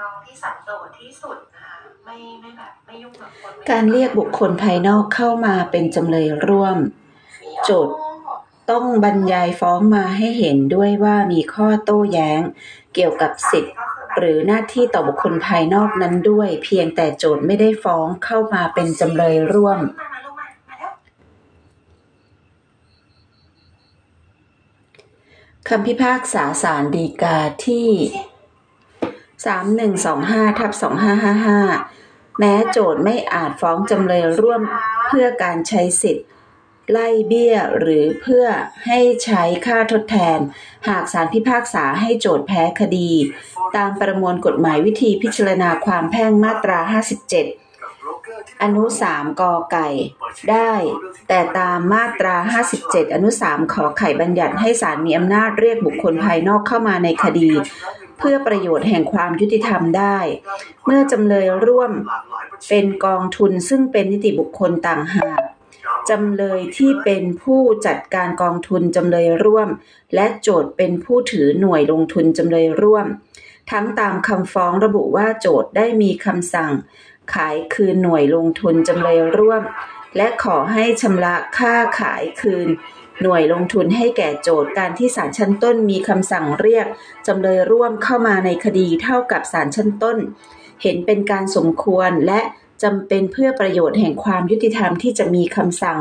น้องที่สันโดษที่สุดนะคะไม่แบบไม่ยุ่งกับคนการเรียกบุคคลภายนอกเข้ามาเป็นจำเลยร่วมโจทย์ต้องบรรยายฟ้องมาให้เห็นด้วยว่ามีข้อโต้แย้งเกี่ยวกับสิทธิหรือหน้าที่ต่อบุคคลภายนอกนั้นด้วยเพียงแต่โจทย์ไม่ได้ฟ้องเข้ามาเป็นจำเลยร่วมคำพิพากษาศาลฎีกาที่ 3125/2555 แม้โจทย์ไม่อาจฟ้องจำเลยร่วมเพื่อการใช้สิทธิ์ไล่เบี้ยหรือเพื่อให้ใช้ค่าทดแทนหากศาลพิพากษาให้โจทย์แพ้คดีตามประมวลกฎหมายวิธีพิจารณาความแพ่งมาตรา57อนุ3กไก่ได้แต่ตามมาตรา57อนุ3ขอไข่บัญญัติให้ศาลมีอำนาจเรียกบุคคลภายนอกเข้ามาในคดีเพื่อประโยชน์แห่งความยุติธรรมได้เมื่อจำเลยร่วมเป็นกองทุนซึ่งเป็นนิติบุคคลต่างหากจำเลยที่เป็นผู้จัดการกองทุนจำเลยร่วมและโจทก์เป็นผู้ถือหน่วยลงทุนจำเลยร่วมทั้งตามคำฟ้องระบุว่าโจทก์ได้มีคำสั่งขายคืนหน่วยลงทุนจำเลยร่วมและขอให้ชำระค่าขายคืนหน่วยลงทุนให้แก่โจทก์การที่ศาลชั้นต้นมีคำสั่งเรียกจำเลยร่วมเข้ามาในคดีเท่ากับศาลชั้นต้นเห็นเป็นการสมควรและจำเป็นเพื่อประโยชน์แห่งความยุติธรรมที่จะมีคำสั่ง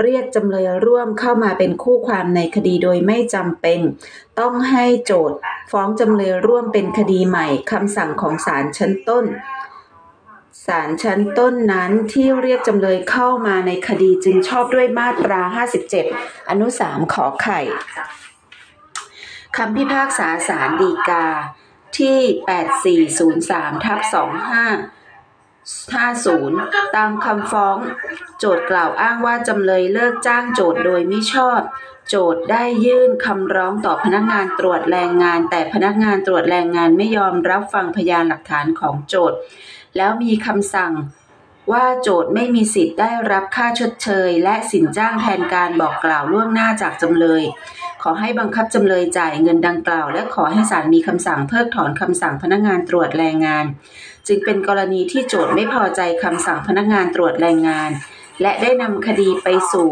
เรียกจำเลยร่วมเข้ามาเป็นคู่ความในคดีโดยไม่จำเป็นต้องให้โจทก์ฟ้องจำเลยร่วมเป็นคดีใหม่คำสั่งของศาลชั้นต้นนั้นที่เรียกจำเลยเข้ามาในคดีจึงชอบด้วยมาตรา57อนุ3ขอไข่คำพิพากษาศาลฎีกาที่ 8403/2550 ตามคำฟ้องโจทก์กล่าวอ้างว่าจำเลยเลิกจ้างโจทก์โดยมิชอบโจทก์ได้ยื่นคำร้องต่อพนักงานตรวจแรงงานแต่พนักงานตรวจแรงงานไม่ยอมรับฟังพยานหลักฐานของโจทก์แล้วมีคำสั่งว่าโจทก์ไม่มีสิทธิ์ได้รับค่าชดเชยและสินจ้างแทนการบอกกล่าวล่วงหน้าจากจำเลยขอให้บังคับจำเลยจ่ายเงินดังกล่าวและขอให้ศาลมีคำสั่งเพิกถอนคำสั่งพนักงานตรวจแรงงานจึงเป็นกรณีที่โจทก์ไม่พอใจคำสั่งพนักงานตรวจแรงงานและได้นำคดีไปสู่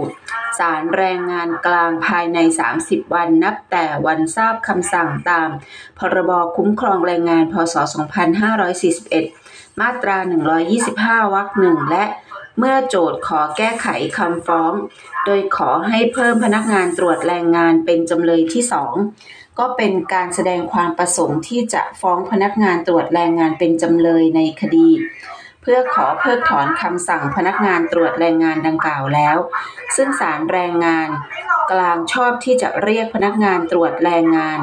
ศาลแรงงานกลางภายใน30วันนับแต่วันทราบคำสั่งตามพ.ร.บ.คุ้มครองแรงงานพ.ศ. 2541มาตรา125วรรค1และเมื่อโจทก์ขอแก้ไขคำฟ้องโดยขอให้เพิ่มพนักงานตรวจแรงงานเป็นจำเลยที่2ก็เป็นการแสดงความประสงค์ที่จะฟ้องพนักงานตรวจแรงงานเป็นจำเลยในคดีเพื่อขอเพิกถอนคำสั่งพนักงานตรวจแรงงานดังกล่าวแล้วซึ่งศาลแรงงานกลางชอบที่จะเรียกพนักงานตรวจแรงงาน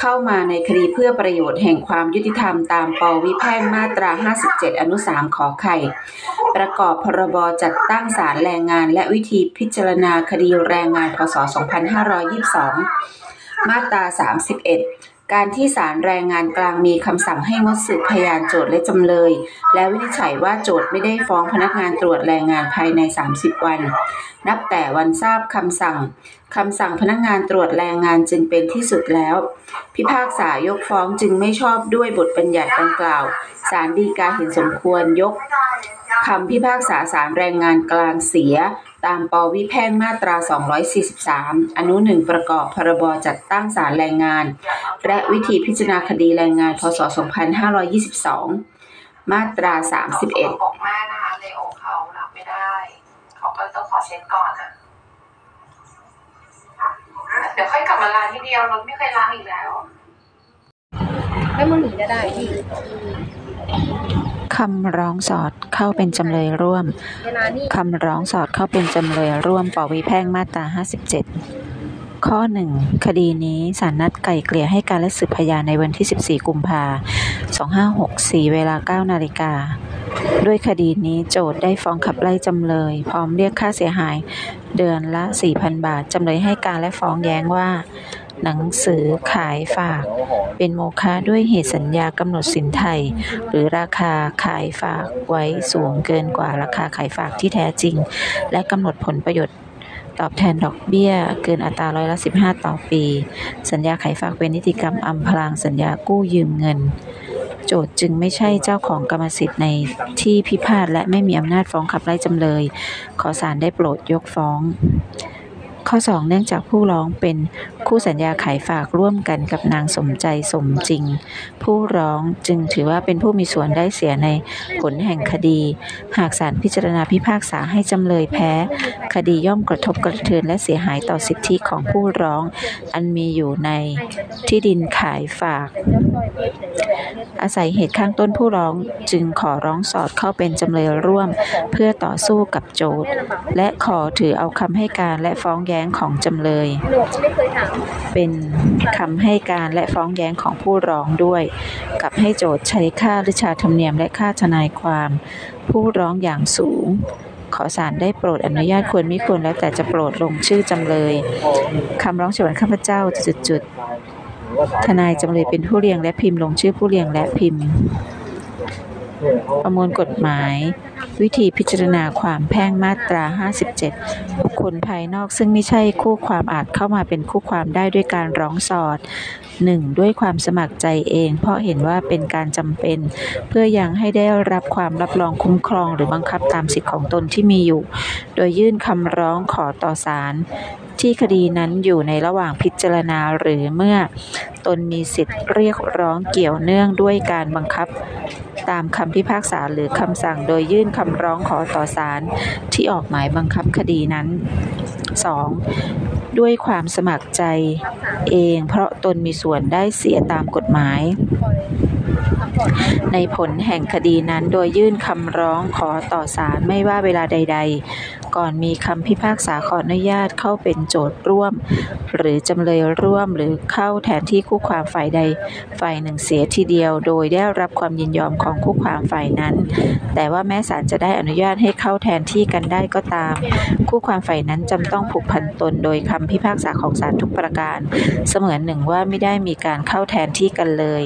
เข้ามาในคดีเพื่อประโยชน์แห่งความยุติธรรมตามปวิแพ่งมาตรา57อนุ3ขอไข่ประกอบพรบจัดตั้งศาลแรงงานและวิธีพิจารณาคดีแรงงานพ.ศ. 2522มาตรา31การที่ศาลแรงงานกลางมีคำสั่งให้งดสืบพยานโจทก์และจำเลยและวินิจฉัยว่าโจทก์ไม่ได้ฟ้องพนักงานตรวจแรงงานภายใน30วันนับแต่วันทราบคำสั่งพนักงานตรวจแรงงานจึงเป็นที่สุดแล้วพิพากษายกฟ้องจึงไม่ชอบด้วยบทบัญญัติดังกล่าวศาลฎีกาเห็นสมควรยกคำพิพากษาศาลแรงงานกลางเสียตามปวิแพ่งมาตรา243อนุ1ประกอบพรบจัดตั้งศาลแรงงานและวิธีพิจารณาคดีแรงงานพ.ศ. 2522มาตรา31บอกแม่นะคะเลโอเขารับไม่ได้เขาก็ต้องขอเช็คก่อนนะเดี๋ยวค่อยกลับมาลาทีเดียวเราไม่เคยลาอีกแล้วไม่มึงหนีได้พี่คำร้องสอดเข้าเป็นจำเลยร่วมคำร้องสอดเข้าเป็นจำเลยร่วมปวิแพ่งมาตรา57ข้อ1คดีนี้ศาลนัดไกล่เกลี่ยให้การและสืบพยานในวันที่14กุมภา2564เวลา 9:00 น.ด้วยคดีนี้โจทก์ได้ฟ้องขับไล่จำเลยพร้อมเรียกค่าเสียหายเดือนละ 4,000 บาทจำเลยให้การและฟ้องแย้งว่าหนังสือขายฝากเป็นโมฆะด้วยเหตุสัญญากำหนดสินไทยหรือราคาขายฝากไว้สูงเกินกว่าราคาขายฝากที่แท้จริงและกำหนดผลประโยชน์ตอบแทนดอกเบี้ยเกินอัตราร้อยละ15ต่อปีสัญญาขายฝากเป็นนิติกรรมอำพรางสัญญากู้ยืมเงิน โจทก์จึงไม่ใช่เจ้าของกรรมสิทธิ์ในที่พิพาทและไม่มีอำนาจฟ้องขับไล่จำเลยขอศาลได้โปรดยกฟ้องข้อ2เนื่องจากผู้ร้องเป็นคู่สัญญาขายฝากร่วมกันกับนางสมใจสมจริงผู้ร้องจึงถือว่าเป็นผู้มีส่วนได้เสียในผลแห่งคดีหากศาลพิจารณาพิพากษาให้จำเลยแพ้คดีย่อมกระทบกระเทือนและเสียหายต่อสิทธิของผู้ร้องอันมีอยู่ในที่ดินขายฝากอาศัยเหตุข้างต้นผู้ร้องจึงขอร้องสอดเข้าเป็นจำเลยร่วมเพื่อต่อสู้กับโจทก์และขอถือเอาคำให้การและฟ้องแย้งของจำเลยเป็นคำให้การและฟ้องแย้งของผู้ร้องด้วยกับให้โจทก์ใช้ค่าฤชาธรรมเนียมและค่าทนายความผู้ร้องอย่างสูงขอศาลได้โปรดอนุญาตควรมิควรแล้วแต่จะโปรดลงชื่อจำเลยคำร้องฉบับข้าพเจ้าจุดทนายจำเลยเป็นผู้เรียงและพิมพ์ลงชื่อผู้เรียงและพิมพ์ประมวลกฎหมายวิธีพิจารณาความแพ่งมาตรา57บุคคลภายนอกซึ่งไม่ใช่คู่ความอาจเข้ามาเป็นคู่ความได้ด้วยการร้องสอด 1. ด้วยความสมัครใจเองเพราะเห็นว่าเป็นการจำเป็นเพื่อยังให้ได้รับความรับรองคุ้มครองหรือบังคับตามสิทธิของตนที่มีอยู่โดยยื่นคำร้องขอต่อศาลที่คดีนั้นอยู่ในระหว่างพิจารณาหรือเมื่อตนมีสิทธิ์เรียกร้องเกี่ยวเนื่องด้วยการบังคับตามคำพิพากษาหรือคำสั่งโดยยื่นคำร้องขอต่อศาลที่ออกหมายบังคับคดีนั้น 2. ด้วยความสมัครใจเองเพราะตนมีส่วนได้เสียตามกฎหมายในผลแห่งคดีนั้นโดยยื่นคำร้องขอต่อศาลไม่ว่าเวลาใดๆก่อนมีคำพิพากษาขออนุญาตเข้าเป็นโจทก์ร่วมหรือจำเลยร่วมหรือเข้าแทนที่คู่ความฝ่ายใดฝ่ายหนึ่งเสียทีเดียวโดยได้รับความยินยอมของคู่ความฝ่ายนั้นแต่ว่าแม้ศาลจะได้อนุญาตให้เข้าแทนที่กันได้ก็ตามคู่ความฝ่ายนั้นจำต้องผูกพันตนโดยคำพิพากษาของศาลทุกประการเสมือนหนึ่งว่าไม่ได้มีการเข้าแทนที่กันเลย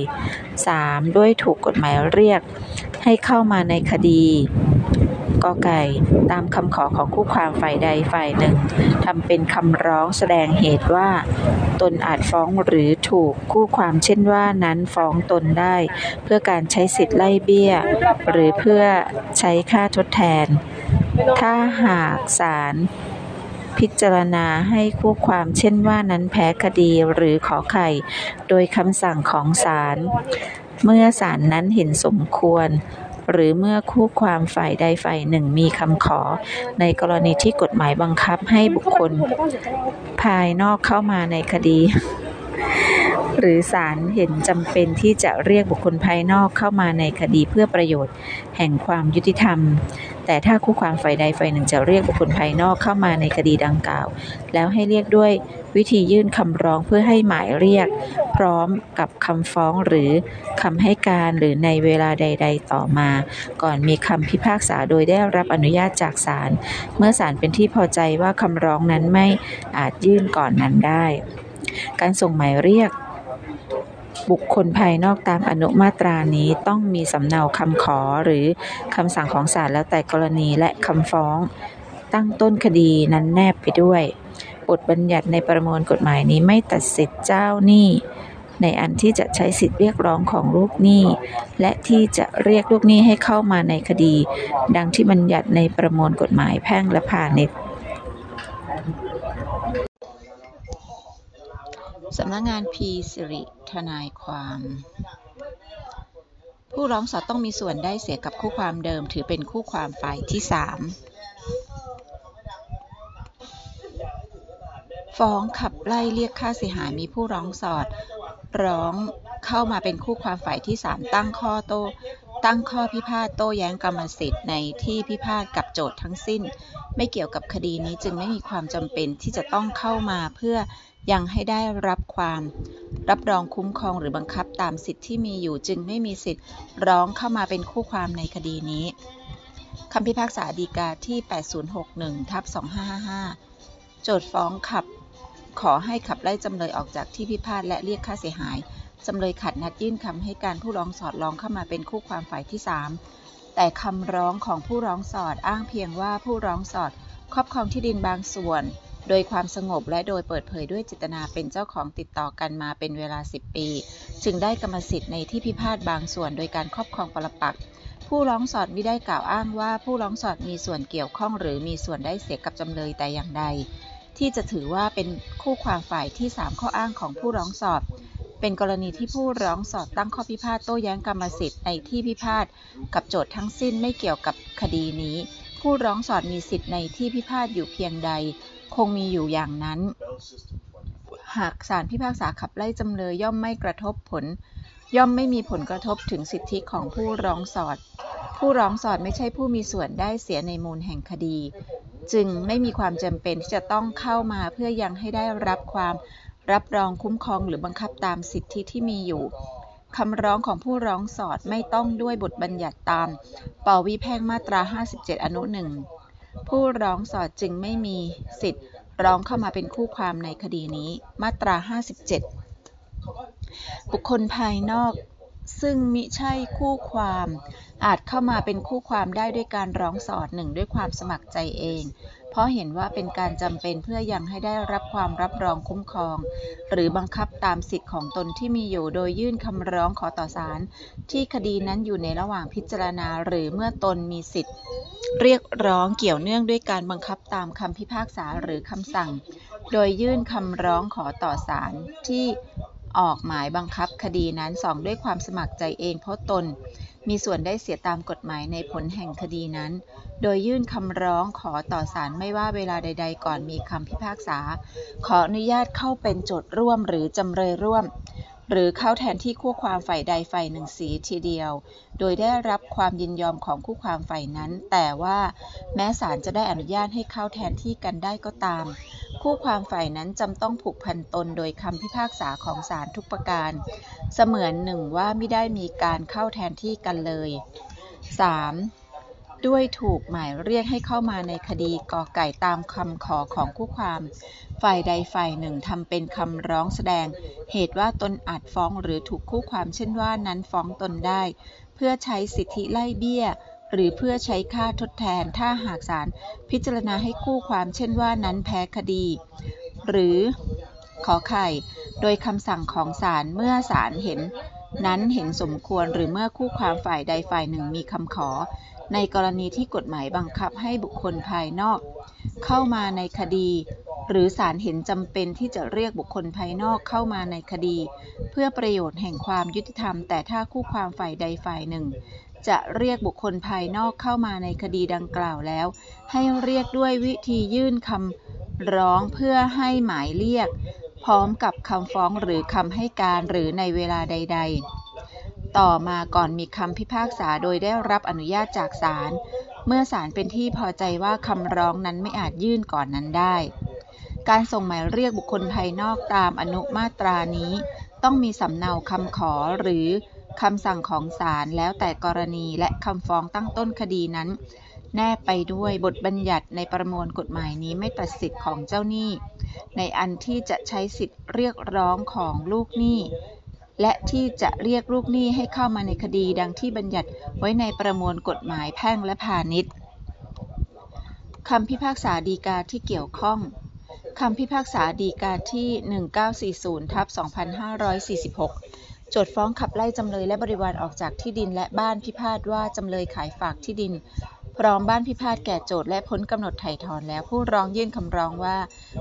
3. ด้วยถูกกฎหมายเรียกให้เข้ามาในคดีก.ไก่ตามคำขอของคู่ความฝ่ายใดฝ่ายหนึ่งทำเป็นคำร้องแสดงเหตุว่าตนอาจฟ้องหรือถูกคู่ความเช่นว่านั้นฟ้องตนได้เพื่อการใช้สิทธิ์ไล่เบี้ยหรือเพื่อใช้ค่าทดแทนถ้าหากศาลพิจารณาให้คู่ความเช่นว่านั้นแพ้คดีหรือขอไข่โดยคำสั่งของศาลเมื่อศาลนั้นเห็นสมควรหรือเมื่อคู่ความฝ่ายใดฝ่ายหนึ่งมีคำขอในกรณีที่กฎหมายบังคับให้บุคคลภายนอกเข้ามาในคดีหรือศาลเห็นจำเป็นที่จะเรียกบุคคลภายนอกเข้ามาในคดีเพื่อประโยชน์แห่งความยุติธรรมแต่ถ้าคู่ความฝ่ายใดฝ่ายหนึ่งจะเรียกบุคคลภายนอกเข้ามาในคดีดังกล่าวแล้วให้เรียกด้วยวิธียื่นคำร้องเพื่อให้หมายเรียกพร้อมกับคำฟ้องหรือคำให้การหรือในเวลาใดๆต่อมาก่อนมีคำพิพากษาโดยได้รับอนุญาตจากศาลเมื่อศาลเป็นที่พอใจว่าคำร้องนั้นไม่อาจยื่นก่อนนั้นได้การส่งหมายเรียกบุคคลภายนอกตามอนุมาตรานี้ต้องมีสำเนาคำขอหรือคำสั่งของศาลแล้วแต่กรณีและคำฟ้องตั้งต้นคดีนั้นแนบไปด้วยบทบัญญัติในประมวลกฎหมายนี้ไม่ตัดสิทธิเจ้าหนี้ในอันที่จะใช้สิทธิเรียกร้องของลูกหนี้และที่จะเรียกลูกหนี้ให้เข้ามาในคดีดังที่บัญญัติในประมวลกฎหมายแพ่งและพาณิชย์สำนักงานพีสิริทนายความผู้ร้องสอดต้องมีส่วนได้เสียกับคู่ความเดิมถือเป็นคู่ความฝ่ายที่3ฟ้องขับไล่เรียกค่าเสียหายมีผู้ร้องสอดร้องเข้ามาเป็นคู่ความฝ่ายที่3ตั้งข้อพิพาทโต้แย้งกรรมสิทธิ์ในที่พิพาทกับโจทก์ทั้งสิ้นไม่เกี่ยวกับคดีนี้จึงไม่มีความจำเป็นที่จะต้องเข้ามาเพื่อยังให้ได้รับความรับรองคุ้มครองหรือบังคับตามสิทธิที่มีอยู่จึงไม่มีสิทธิ์ร้องเข้ามาเป็นคู่ความในคดีนี้คำพิพากษาฎีกาที่ 8061/2555 โจทก์ฟ้องขอให้ขับไล่จำเลยออกจากที่พิพาทและเรียกค่าเสียหายจำเลยขัดนัดยื่นคำให้การผู้ร้องสอดร้องเข้ามาเป็นคู่ความฝ่ายที่3แต่คำร้องของผู้ร้องสอดอ้างเพียงว่าผู้ร้องสอดครอบครองที่ดินบางส่วน โดยความสงบและโดยเปิดเผยด้วยเจตนาเป็นเจ้าของติดต่อกันมาเป็นเวลา10 ปีจึงได้กรรมสิทธิ์ในที่พิพาทบางส่วนโดยการครอบครองปรปักษ์ผู้ร้องสอดมิได้กล่าวอ้างว่าผู้ร้องสอดมีส่วนเกี่ยวข้องหรือมีส่วนได้เสียกับจำเลยแต่อย่างใดที่จะถือว่าเป็นคู่ความฝ่ายที่3ข้ออ้างของผู้ร้องสอดเป็นกรณีที่ผู้ร้องสอดตั้งข้อพิพาทโต้แย้งกรรมสิทธิ์ในที่พิพาทกับโจทก์ทั้งสิ้นไม่เกี่ยวกับคดีนี้ผู้ร้องสอดมีสิทธิ์ในที่พิพาทอยู่เพียงใดคงมีอยู่อย่างนั้นหากศาลพิพากษาขับไล่จำเลยย่อมไม่มีผลกระทบถึงสิทธิของผู้ร้องสอดผู้ร้องสอดไม่ใช่ผู้มีส่วนได้เสียในมูลแห่งคดีจึงไม่มีความจำเป็นที่จะต้องเข้ามาเพื่อยังให้ได้รับความรับรองคุ้มครองหรือบังคับตามสิทธิที่มีอยู่คำร้องของผู้ร้องสอดไม่ต้องด้วยบทบัญญัติตามปวิแพ่งมาตรา57อนุ1ผู้ร้องสอดจึงไม่มีสิทธิ์ร้องเข้ามาเป็นคู่ความในคดีนี้มาตรา57บุคคลภายนอกซึ่งมิใช่คู่ความอาจเข้ามาเป็นคู่ความได้ด้วยการร้องสอด1ด้วยความสมัครใจเองเพราะเห็นว่าเป็นการจำเป็นเพื่อยังให้ได้รับความรับรองคุ้มครองหรือบังคับตามสิทธิ์ของตนที่มีอยู่โดยยื่นคำร้องขอต่อศาลที่คดีนั้นอยู่ในระหว่างพิจารณาหรือเมื่อตนมีสิทธิ์เรียกร้องเกี่ยวเนื่องด้วยการบังคับตามคำพิพากษาหรือคำสั่งโดยยื่นคำร้องขอต่อศาลที่ออกหมายบังคับคดีนั้น2ด้วยความสมัครใจเองเพราะตนมีส่วนได้เสียตามกฎหมายในผลแห่งคดีนั้นโดยยื่นคำร้องขอต่อศาลไม่ว่าเวลาใดๆก่อนมีคำพิพากษาขออนุญาตเข้าเป็นโจทก์ร่วมหรือจำเลยร่วมหรือเข้าแทนที่คู่ความฝ่ายใดฝ่ายหนึ่งเสียทีเดียวโดยได้รับความยินยอมของคู่ความฝ่ายนั้นแต่ว่าแม้ศาลจะได้อนุญาตให้เข้าแทนที่กันได้ก็ตามคู่ความฝ่ายนั้นจำต้องผูกพันตนโดยคำพิพากษาของศาลทุกประการเสมือนหนึ่งว่าไม่ได้มีการเข้าแทนที่กันเลย 3. ด้วยถูกหมายเรียกให้เข้ามาในคดีกอไก่ตามคำขอของคู่ความฝ่ายใดฝ่ายหนึ่งทำเป็นคำร้องแสดงเหตุว่าตนอาจฟ้องหรือถูกคู่ความเช่นว่านั้นฟ้องตนได้เพื่อใช้สิทธิไล่เบี้ยหรือเพื่อใช้ค่าทดแทนถ้าหากศาลพิจารณาให้คู่ความเช่นว่านั้นแพ้คดีหรือขอไข่โดยคำสั่งของศาลเมื่อศาลเห็นสมควรหรือเมื่อคู่ความฝ่ายใดฝ่ายหนึ่งมีคำขอในกรณีที่กฎหมายบังคับให้บุคคลภายนอกเข้ามาในคดีหรือศาลเห็นจำเป็นที่จะเรียกบุคคลภายนอกเข้ามาในคดีเพื่อประโยชน์แห่งความยุติธรรมแต่ถ้าคู่ความฝ่ายใดฝ่ายหนึ่งจะเรียกบุคคลภายนอกเข้ามาในคดีดังกล่าวแล้วให้เรียกด้วยวิธียื่นคำร้องเพื่อให้หมายเรียกพร้อมกับคำฟ้องหรือคำให้การหรือในเวลาใดๆต่อมาก่อนมีคำพิพากษาโดยได้รับอนุญาตจากศาลเมื่อศาลเป็นที่พอใจว่าคำร้องนั้นไม่อาจยื่นก่อนนั้นได้การส่งหมายเรียกบุคคลภายนอกตามอนุมาตรานี้ต้องมีสำเนาคำขอหรือคำสั่งของศาลแล้วแต่กรณีและคำฟ้องตั้งต้นคดีนั้นแนบไปด้วยบทบัญญัติในประมวลกฎหมายนี้ไม่ตัดสิทธิ์ของเจ้าหนี้ในอันที่จะใช้สิทธิเรียกร้องของลูกหนี้และที่จะเรียกลูกหนี้ให้เข้ามาในคดีดังที่บัญญัติไว้ในประมวลกฎหมายแพ่งและพาณิชย์คำพิพากษาฎีกาที่เกี่ยวข้องคำพิพากษาฎีกาที่ 1940/2546โจทก์ฟ้องขับไล่จำเลยและบริวารออกจากที่ดินและบ้านพิพาทว่าจำเลยขายฝากที่ดินพร้อมบ้านพิพาทแก่โจทก์และพ้นกำหนดไถ่ถอนแล้วผู้ร้องยื่นคำร้องว่า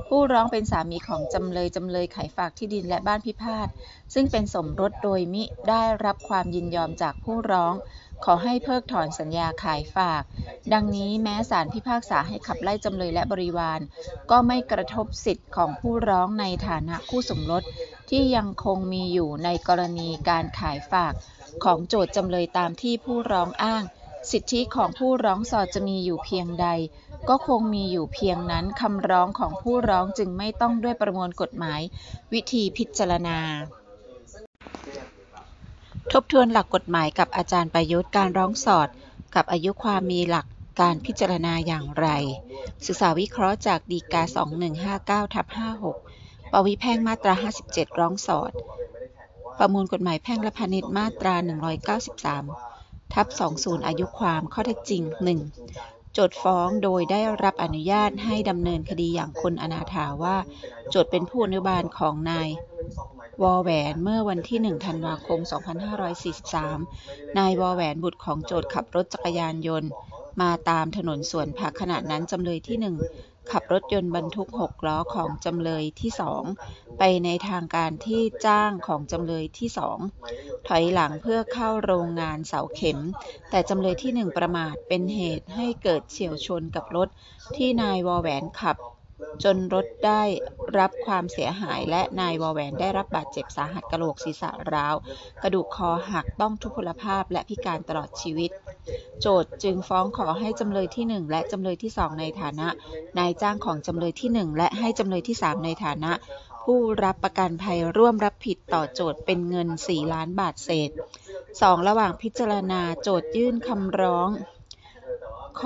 ผู้ร้องเป็นสามีของจำเลยจำเลยขายฝากที่ดินและบ้านพิพาทซึ่งเป็นสมรสโดยมิได้รับความยินยอมจากผู้ร้องขอให้เพิกถอนสัญญาขายฝากดังนี้แม้ศาลพิพากษาให้ขับไล่จำเลยและบริวารก็ไม่กระทบสิทธิ์ของผู้ร้องในฐานะคู่สมรสที่ยังคงมีอยู่ในกรณีการขายฝากของโจทก์จำเลยตามที่ผู้ร้องอ้างสิทธิของผู้ร้องสอดจะมีอยู่เพียงใดก็คงมีอยู่เพียงนั้นคำร้องของผู้ร้องจึงไม่ต้องด้วยประมวลกฎหมายวิธีพิจารณาทบทวนหลักกฎหมายกับอาจารย์ประยุทธ์การร้องสอดกับอายุความมีหลักการพิจารณาอย่างไรศึกษาวิเคราะห์จากฎีกา 2159/56 ปวิแพ่งมาตรา 57ร้องสอดประมวลกฎหมายแพ่งและพาณิชย์มาตรา 193/20 อายุความข้อเท็จจริง 1 โจทก์ฟ้องโดยได้รับอนุญาตให้ดำเนินคดีอย่างคุณอนาถาว่าโจทก์เป็นผู้อนุบาลของนายวอแหวนเมื่อวันที่1ธันวาคม2543นายวอแหวนบุตรของโจทก์ขับรถจักรยานยนต์มาตามถนนสวนผักขณะนั้นจำเลยที่1ขับรถยนต์บรรทุก6ล้อของจำเลยที่2ไปในทางการที่จ้างของจำเลยที่2ถอยหลังเพื่อเข้าโรงงานเสาเข็มแต่จำเลยที่1ประมาทเป็นเหตุให้เกิดเฉี่ยวชนกับรถที่นายวอแหวนขับจนรถได้รับความเสียหายและนายวอแหวนได้รับบาดเจ็บสาหัสกะโหลกศีรษะร้าวกระดูกคอหักต้องทุพพลภาพและพิการตลอดชีวิตโจทก์จึงฟ้องขอให้จำเลยที่1และจำเลยที่2ในฐานะนายจ้างของจำเลยที่1และให้จำเลยที่3ในฐานะผู้รับประกันภัยร่วมรับผิดต่อโจทก์เป็นเงิน4ล้านบาทเศษ2ระหว่างพิจารณาโจทก์ยื่นคำร้อง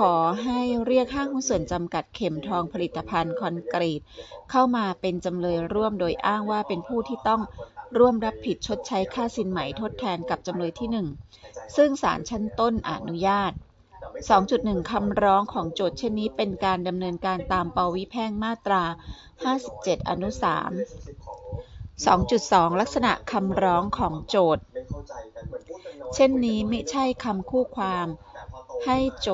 ขอให้เรียกห้างหุ้นส่วนจำกัดเข็มทองผลิตภัณฑ์คอนกรีตเข้ามาเป็นจำเลยร่วมโดยอ้างว่าเป็นผู้ที่ต้องร่วมรับผิดชดใช้ค่าสินไหมทดแทนกับจำเลยที่1ซึ่งศาลชั้นต้นอนุญาต 2.1 คำร้องของโจทก์เช่นนี้เป็นการดำเนินการตามปวิแพ่งมาตรา57อนุ3 2.2 ลักษณะคำร้องของโจทก์เช่นนี้ไม่ใช่คำคู่ความให้จ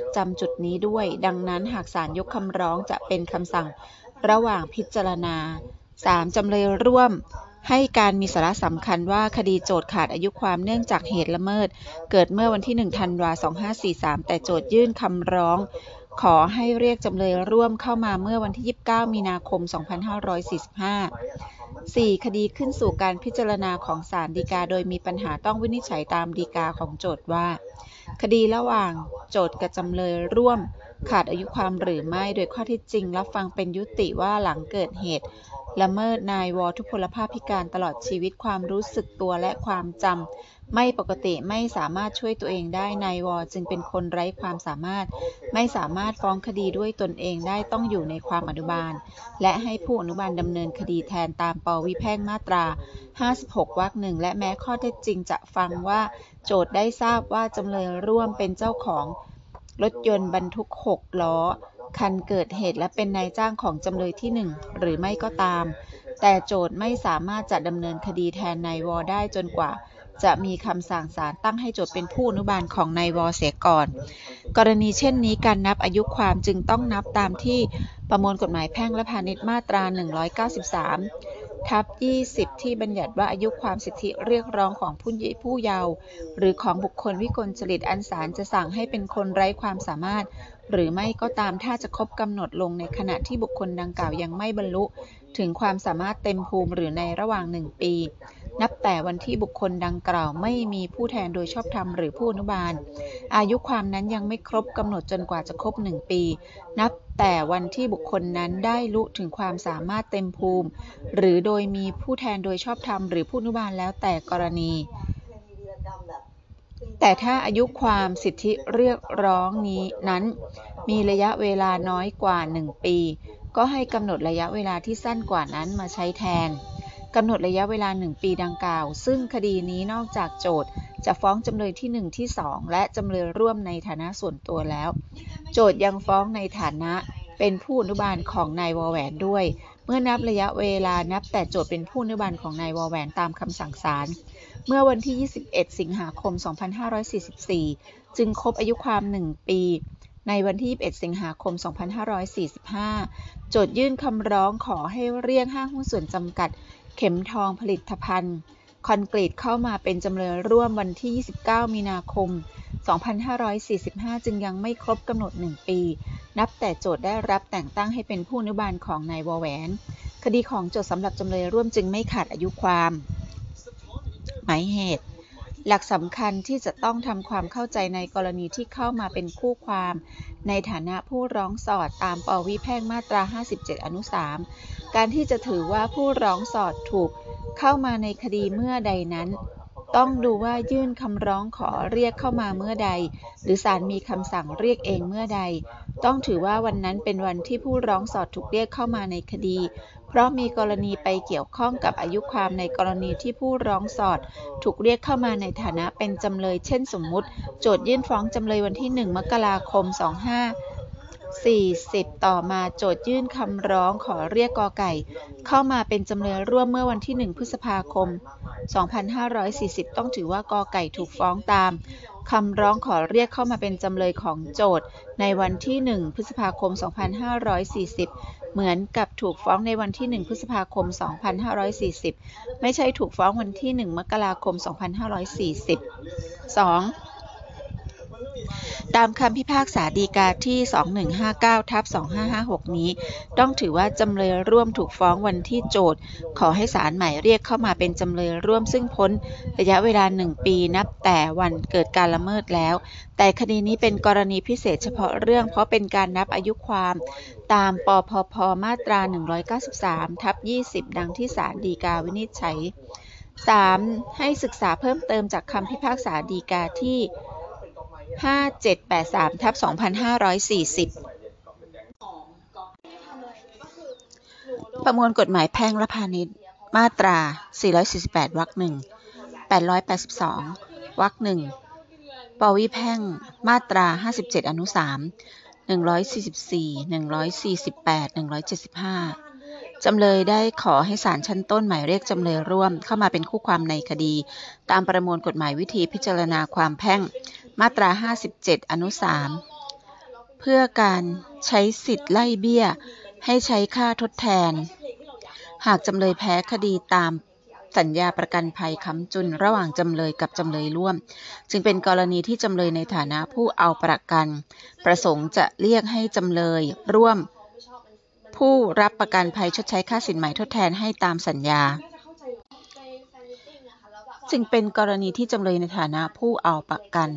ดจำจุดนี้ด้วยดังนั้นหากศาลยกคำร้องจะเป็นคำสั่งระหว่างพิจารณา3จำเลยร่วมให้การมีสาระสำคัญว่าคดีโจทก์ขาดอายุความเนื่องจากเหตุละเมิดเกิดเมื่อวันที่1ธันวาคม2543แต่โจทก์ยื่นคำร้องขอให้เรียกจำเลยร่วมเข้ามาเมื่อวันที่29มีนาคม2545 4 คดีขึ้นสู่การพิจารณาของศาลฎีกาโดยมีปัญหาต้องวินิจฉัยตามฎีกาของโจทก์ว่าคดีระหว่างโจทก์กับจำเลยร่วมขาดอายุความหรือไม่โดยข้อเท็จจริงรับฟังเป็นยุติว่าหลังเกิดเหตุละเมิดนายว.ทุพพลภาพพิการตลอดชีวิตความรู้สึกตัวและความจำไม่ปกติไม่สามารถช่วยตัวเองได้นายว.จึงเป็นคนไร้ความสามารถไม่สามารถฟ้องคดีด้วยตนเองได้ต้องอยู่ในความอนุบาลและให้ผู้อนุบาลดำเนินคดีแทนตามปวิแพ่งมาตรา56วรรคหนึ่งและแม้ข้อเท็จจริงจะฟังว่าโจทก์ได้ทราบว่าจำเลยร่วมเป็นเจ้าของรถยนต์บรรทุก6ล้อคันเกิดเหตุและเป็นนายจ้างของจำเลยที่1หรือไม่ก็ตามแต่โจทก์ไม่สามารถจะดำเนินคดีแทนนายว.ได้จนกว่าจะมีคำสั่งศาลตั้งให้โจทก์เป็นผู้อนุบาลของนายว.เสียก่อนกรณีเช่นนี้การนับอายุความจึงต้องนับตามที่ประมวลกฎหมายแพ่งและพาณิชย์มาตรา193/20ที่บัญญัติว่าอายุความสิทธิเรียกร้องของผู้เยาว์หรือของบุคคลวิกลจริตอันศาลจะสั่งให้เป็นคนไร้ความสามารถหรือไม่ก็ตามถ้าจะครบกำหนดลงในขณะที่บุคคลดังกล่าวยังไม่บรรลุถึงความสามารถเต็มภูมิหรือในระหว่าง1ปีนับแต่วันที่บุคคลดังกล่าวไม่มีผู้แทนโดยชอบธรรมหรือผู้อนุบาลอายุความนั้นยังไม่ครบกำหนดจนกว่าจะครบ1ปีนับแต่วันที่บุคคลนั้นได้รู้ถึงความสามารถเต็มภูมิหรือโดยมีผู้แทนโดยชอบธรรมหรือผู้อนุบาลแล้วแต่กรณีแต่ถ้าอายุความสิทธิเรียกร้องนี้นั้นมีระยะเวลาน้อยกว่า1ปีก็ให้กำหนดระยะเวลาที่สั้นกว่านั้นมาใช้แทนกำหนดระยะเวลา1ปีดังกล่าวซึ่งคดีนี้นอกจากโจทก์จะฟ้องจำเลยที่1ที่2และจำเลยร่วมในฐานะส่วนตัวแล้วโจทก์ยังฟ้องในฐานะเป็นผู้อนุบาลของนายวอแหวนด้วยเมื่อนับระยะเวลานับแต่โจทก์เป็นผู้อนุบาลของนายวอแหวนตามคำสั่งศาลเมื่อวันที่21สิงหาคม2544จึงครบอายุความ1ปีในวันที่21สิงหาคม2545โจทก์ยื่นคำร้องขอให้เรียกห้างหุ้นส่วนจำกัดเข็มทองผลิตภัณฑ์คอนกรีตเข้ามาเป็นจำเลยร่วมวันที่29มีนาคม2545จึงยังไม่ครบกำหนด1ปีนับแต่โจทก์ได้รับแต่งตั้งให้เป็นผู้อนุบาลของนายวอแหวนคดีของโจทก์สำหรับจำเลยร่วมจึงไม่ขาดอายุความหมายเหตุหลักสำคัญที่จะต้องทำความเข้าใจในกรณีที่เข้ามาเป็นคู่ความในฐานะผู้ร้องสอดตามปวิแพ่งมาตรา57อนุ3การที่จะถือว่าผู้ร้องสอดถูกเข้ามาในคดีเมื่อใดนั้นต้องดูว่ายื่นคำร้องขอเรียกเข้ามาเมื่อใดหรือศาลมีคำสั่งเรียกเองเมื่อใดต้องถือว่าวันนั้นเป็นวันที่ผู้ร้องสอดถูกเรียกเข้ามาในคดี เพราะมีกรณีไปเกี่ยวข้องกับอายุความในกรณีที่ผู้ร้องสอดถูกเรียกเข้ามาในฐานะเป็นจำเลยเช่นสมมุติโจทยื่นฟ้องจำเลยวันที่1มกราคม2540ต่อมาโจทยื่นคำร้องขอเรียกก.ไก่เข้ามาเป็นจำเลยร่วมเมื่อวันที่1พฤษภาคม2540ต้องถือว่าก.ไก่ถูกฟ้องตามคำร้องขอเรียกเข้ามาเป็นจำเลยของโจทก์ในวันที่1พฤษภาคม2540เหมือนกับถูกฟ้องในวันที่1พฤษภาคม2540ไม่ใช่ถูกฟ้องวันที่1มกราคม2540 2ตามคำพิพากษาฎีกาที่ 2159/2556 นี้ต้องถือว่าจำเลยร่วมถูกฟ้องวันที่โจทก์ขอให้ศาลหมายเรียกเข้ามาเป็นจำเลยร่วมซึ่งพ้นระยะเวลา1ปีนับแต่วันเกิดการละเมิดแล้วแต่คดีนี้เป็นกรณีพิเศษเฉพาะเรื่องเพราะเป็นการนับอายุความตามปภพ.มาตรา 193/20 ดังที่ศาลฎีกาวินิจฉัย 3. ให้ศึกษาเพิ่มเติมจากคำพิพากษาฎีกาที่5783/2540ประมวลกฎหมายแพ่งและพาณิชย์มาตรา448วรรคหนึ่ง882วรรคหนึ่งปวิแพ่งมาตรา57อนุ3 144 148 175จำเลยได้ขอให้ศาลชั้นต้นหมายเรียกจำเลยร่วมเข้ามาเป็นคู่ความในคดีตามประมวลกฎหมายวิธีพิจารณาความแพ่งมาตรา57อนุ3เพื่อการใช้สิทธิ์ไล่เบี้ยให้ใช้ค่าทดแทนหากจำเลยแพ้คดีตามสัญญาประกันภัยค้ำจุนระหว่างจำเลยกับจำเลยร่วมจึงเป็นกรณีที่จำเลยในฐานะผู้เอาประกันประสงค์จะเรียกให้จำเลยร่วมผู้รับประกันภัยชดใช้ค่าสินไหมทดแทนให้ตามสัญญาจึงเป็นกรณีที่จำเลยในฐานะผู้เอาประกัน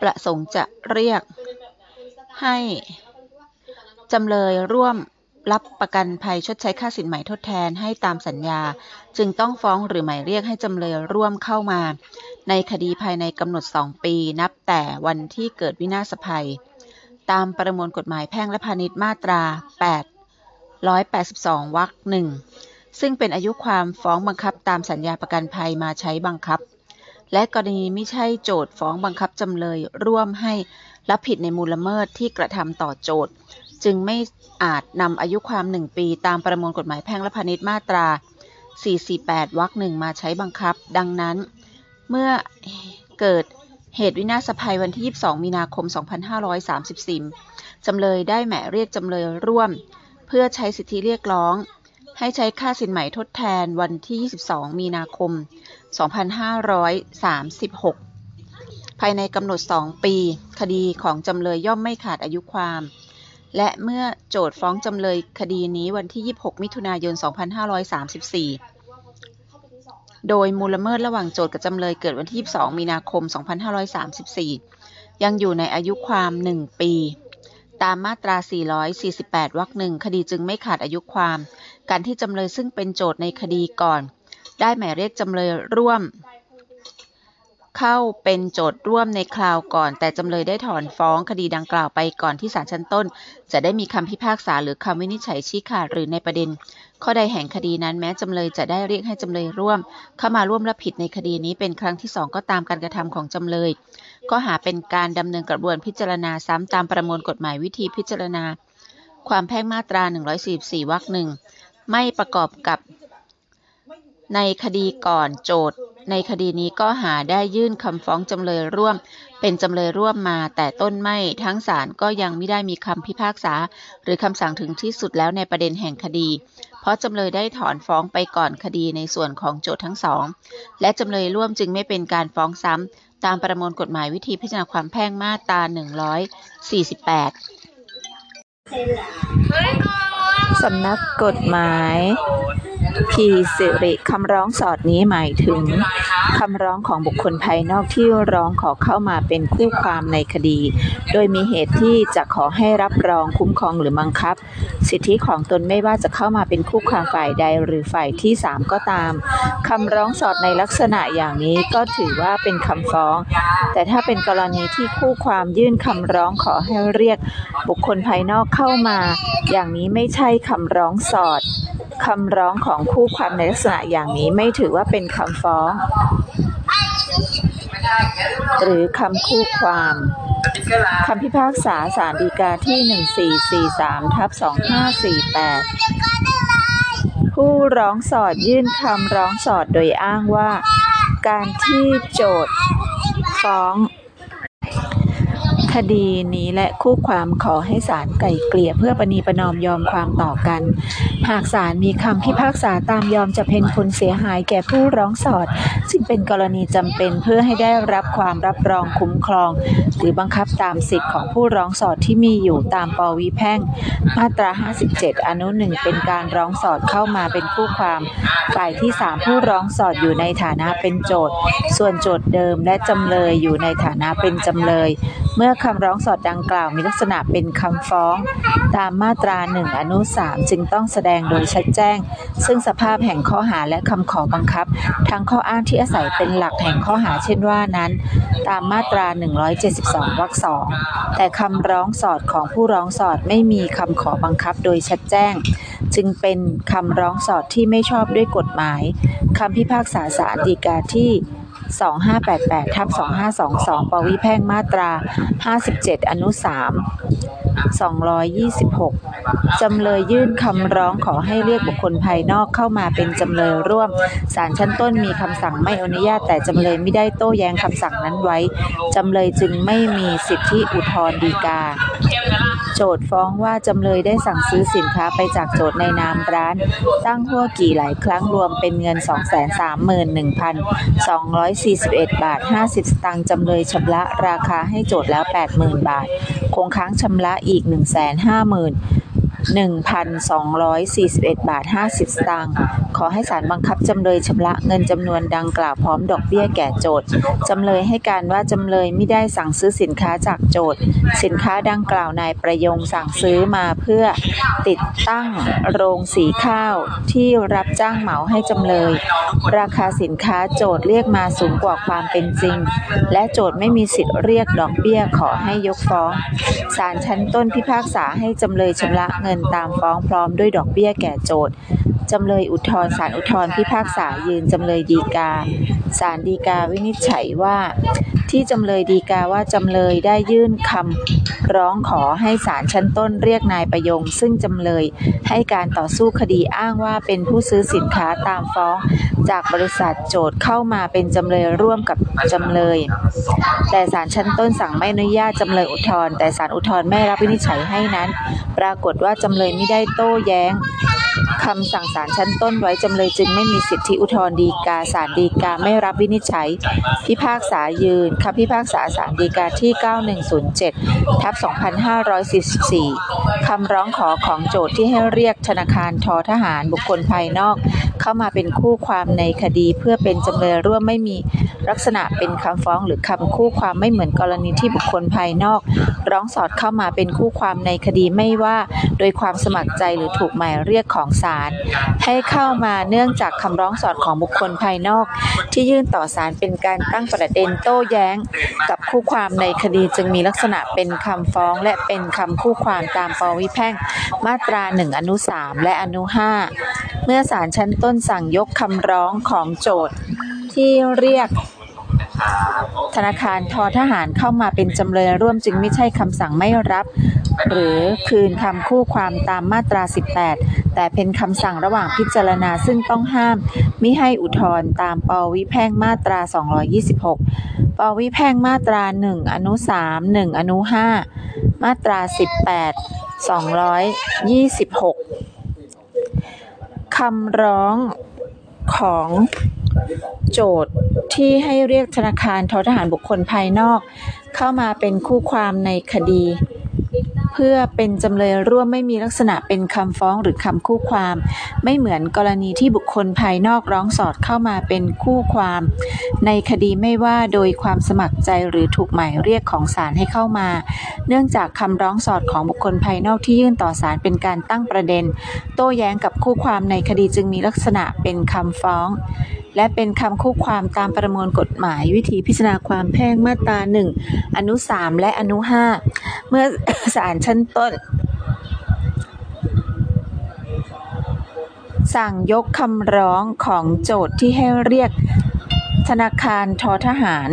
ประสงค์จะเรียกให้จำเลยร่วมรับประกันภัยชดใช้ค่าสินไหมทดแทนให้ตามสัญญาจึงต้องฟ้องหรือหมายเรียกให้จำเลยร่วมเข้ามาในคดีภายในกำหนด2ปีนับแต่วันที่เกิดวินาศภัยตามประมวลกฎหมายแพ่งและพาณิชย์มาตรา882วรรคหนึ่งซึ่งเป็นอายุความฟ้องบังคับตามสัญญาประกันภัยมาใช้บังคับและกรณีไม่ใช่โจทก์ฟ้องบังคับจำเลยร่วมให้รับผิดในมูลละเมิดที่กระทำต่อโจทก์จึงไม่อาจนำอายุความ1ปีตามประมวลกฎหมายแพ่งและพาณิชย์มาตรา448วรรคหนึ่งมาใช้บังคับดังนั้นเมื่อเกิดเหตุวินาศภัยวันที่22มีนาคม2534จำเลยได้หมายเรียกจำเลยร่วมเพื่อใช้สิทธิเรียกร้องให้ใช้ค่าสินไหมทดแทนวันที่22มีนาคม2536ภายในกำหนด2ปีคดีของจำเลยย่อมไม่ขาดอายุความและเมื่อโจทก์ฟ้องจำเลยคดีนี้วันที่26มิถุนายน2534โดยมูลละเมิดระหว่างโจทก์กับจำเลยเกิดวันที่22มีนาคม2534ยังอยู่ในอายุความ1ปีตามมาตรา448วรรคหนึ่งคดีจึงไม่ขาดอายุความการที่จำเลยซึ่งเป็นโจทก์ในคดีก่อนได้หมายเรียกจำเลยร่วมเข้าเป็นโจทก์ร่วมในคราวก่อนแต่จำเลยได้ถอนฟ้องคดีดังกล่าวไปก่อนที่ศาลชั้นต้นจะได้มีคำพิพากษาหรือคำวินิจฉัยชี้ขาดหรือในประเด็นข้อใดแห่งคดีนั้นแม้จำเลยจะได้เรียกให้จำเลยร่วมเข้ามาร่วมรับผิดในคดีนี้เป็นครั้งที่2ก็ตามการกระทำของจำเลยก็หาเป็นการดำเนินกระบวนพิจารณาซ้ำตามประมวลกฎหมายวิธีพิจารณาความแพ่งมาตรา144วรรคหนึ่งไม่ประกอบกับในคดีก่อนโจทก์ในคดีนี้ก็หาได้ยื่นคำฟ้องจำเลยร่วมเป็นจำเลยร่วมมาแต่ต้นไม่ทั้งศาลก็ยังไม่ได้มีคำพิพากษาหรือคำสั่งถึงที่สุดแล้วในประเด็นแห่งคดีเพราะจำเลยได้ถอนฟ้องไปก่อนคดีในส่วนของโจทก์ทั้งสองและจำเลยร่วมจึงไม่เป็นการฟ้องซ้ำตามประมวลกฎหมายวิธีพิจารณาความแพ่งมาตรา148สำนักกฎหมายพีสิริคำร้องสอดนี้หมายถึงคำร้องของบุคคลภายนอกที่ร้องขอเข้ามาเป็นคู่ความในคดีโดยมีเหตุที่จะขอให้รับรองคุ้มครองหรือบังคับสิทธิของตนไม่ว่าจะเข้ามาเป็นคู่ความฝ่ายใดหรือฝ่ายที่3ก็ตามคำร้องสอดในลักษณะอย่างนี้ก็ถือว่าเป็นคำฟ้องแต่ถ้าเป็นกรณีที่คู่ความยื่นคำร้องขอให้เรียกบุคคลภายนอกเข้ามาอย่างนี้ไม่ใช่คำร้องสอด คำร้องของคู่ความในลักษณะอย่างนี้ไม่ถือว่าเป็นคำฟ้องหรือคำคู่ความคำพิพากษาศาลฎีกาที่1443/2548ผู้ร้องสอดยื่นคำร้องสอดโดยอ้างว่าการที่โจทก์ฟ้องคดีนี้และคู่ความขอให้ศาลไกล่เกลี่ยเพื่อประนีประนอมยอมความต่อกันหากศาลมีคำพิพากษาตามยอมจะเป็นผลเสียหายแก่ผู้ร้องสอดซึ่งเป็นกรณีจำเป็นเพื่อให้ได้รับความรับรองคุ้มครองหรือบังคับตามสิทธิของผู้ร้องสอดที่มีอยู่ตามปวิแพ่งมาตรา57อนุ 1เป็นการร้องสอดเข้ามาเป็นคู่ความฝ่ายที่3ผู้ร้องสอดอยู่ในฐานะเป็นโจทก์ส่วนโจทก์เดิมและจำเลยอยู่ในฐานะเป็นจำเลยเมื่อคำร้องสอดดังกล่าวมีลักษณะเป็นคำฟ้องตามมาตรา1 อนุ 3จึงต้องแสดงโดยชัดแจ้งซึ่งสภาพแห่งข้อหาและคำขอบังคับทั้งข้ออ้างที่อาศัยเป็นหลักแห่งข้อหาเช่นว่านั้นตามมาตรา172วรรค 2แต่คำร้องสอดของผู้ร้องสอดไม่มีคำขอบังคับโดยชัดแจ้งจึงเป็นคำร้องสอดที่ไม่ชอบด้วยกฎหมายคำพิพากษาศาลฎีกาที่2588/2522 ปวิแพ่งมาตรา57อนุ 3 226จำเลยยื่นคำร้องขอให้เรียกบุคคลภายนอกเข้ามาเป็นจำเลยร่วมศาลชั้นต้นมีคำสั่งไม่อนุญาตแต่จำเลยไม่ได้โต้แย้งคำสั่งนั้นไว้จำเลยจึงไม่มีสิทธิอุทธรณ์ฎีกาโจทก์ฟ้องว่าจำเลยได้สั่งซื้อสินค้าไปจากโจทก์ในนามร้านตั้งหัวกี่หลายครั้งรวมเป็นเงิน 231,241.50 บาทจำเลยชำระราคาให้โจทก์แล้ว 80,000 บาทคงค้างชำระอีก 151,241.50 บาทขอให้ศาลบังคับจำเลยชำระเงินจำนวนดังกล่าวพร้อมดอกเบี้ยแก่โจทก์จำเลยให้การว่าจำเลยไม่ได้สั่งซื้อสินค้าจากโจทก์สินค้าดังกล่าวนายประยงสั่งซื้อมาเพื่อติดตั้งโรงสีข้าวที่รับจ้างเหมาให้จำเลยราคาสินค้าโจทก์เรียกมาสูงกว่าความเป็นจริงและโจทก์ไม่มีสิทธิ์เรียกดอกเบี้ยขอให้ยกฟ้องศาลชั้นต้นพิพากษาให้จำเลยชำระเงินตามฟ้องพร้อมด้วยดอกเบี้ยแก่โจทก์จำเลยอุทธรณ์ศาลอุทธรณ์พิพากษายืนจำเลยฎีกาศาลฎีกาวินิจฉัยว่าที่จำเลยฎีกาว่าจำเลยได้ยื่นคำร้องขอให้ศาลชั้นต้นเรียกนายประยงซึ่งจำเลยให้การต่อสู้คดีอ้างว่าเป็นผู้ซื้อสินค้าตามฟ้องจากบริษัทโจทก์เข้ามาเป็นจำเลยร่วมกับจำเลยแต่ศาลชั้นต้นสั่งไม่อนุญาตจำเลยอุทธรณ์แต่ศาลอุทธรณ์ไม่รับวินิจฉัยให้นั้นปรากฏว่าจำเลยไม่ได้โต้แย้งคำสั่งศาลชั้นต้นไว้จำเลยจึงไม่มีสิทธิอุทธรณ์ฎีกาศาลฎีกาไม่รับวินิจฉัยพิพากษายืนคำพิพากษาศาลฎีกาที่ 9107/2544 คำร้องขอของโจทก์ที่ให้เรียกธนาคารททหารบุคคลภายนอกเข้ามาเป็นคู่ความในคดีเพื่อเป็นจำเลยร่วมไม่มีลักษณะเป็นคำฟ้องหรือคำคู่ความไม่เหมือนกรณีที่บุคคลภายนอกร้องสอดเข้ามาเป็นคู่ความในคดีไม่ว่าโดยความสมัครใจหรือถูกหมายเรียกของศาลให้เข้ามาเนื่องจากคำร้องสอดของบุคคลภายนอกที่ยื่นต่อศาลเป็นการตั้งประเด็นโต้แย้งกับคู่ความในคดีจึงมีลักษณะเป็นคำฟ้องและเป็นคำคู่ความตามปวิแพ่งมาตรา1 อนุ 3 และอนุ 5เมื่อศาลชั้นต้นสั่งยกคำร้องของโจทก์ที่เรียกธนาคารททหารเข้ามาเป็นจำเลยร่วมจึงไม่ใช่คำสั่งไม่รับหรือคืนคำคู่ความตามมาตรา18แต่เป็นคำสั่งระหว่างพิจารณาซึ่งต้องห้ามมิให้อุทธรณ์ตามปวิแพ่งมาตรา226ปวิแพ่งมาตรา1 อนุ 3 1 อนุ 5มาตรา18 226คำร้องของโจทก์ที่ให้เรียกธนาคารททหารบุคคลภายนอกเข้ามาเป็นคู่ความในคดีเพื่อเป็นจำเลยร่วมไม่มีลักษณะเป็นคำฟ้องหรือคำคู่ความไม่เหมือนกรณีที่บุคคลภายนอกร้องสอดเข้ามาเป็นคู่ความในคดีไม่ว่าโดยความสมัครใจหรือถูกหมายเรียกของศาลให้เข้ามาเนื่องจากคำร้องสอดของบุคคลภายนอกที่ยื่นต่อศาลเป็นการตั้งประเด็นโต้แย้งกับคู่ความในคดีจึงมีลักษณะเป็นคำฟ้องและเป็นคำคู่ความตามประมวลกฎหมายวิธีพิจารณาความแพ่งมาตรา1 อนุ 3 และอนุ 5เมื่อศาลชั้นต้น สั่งยกคำร้องของโจทย์ที่ให้เรียกธนาคารททหาร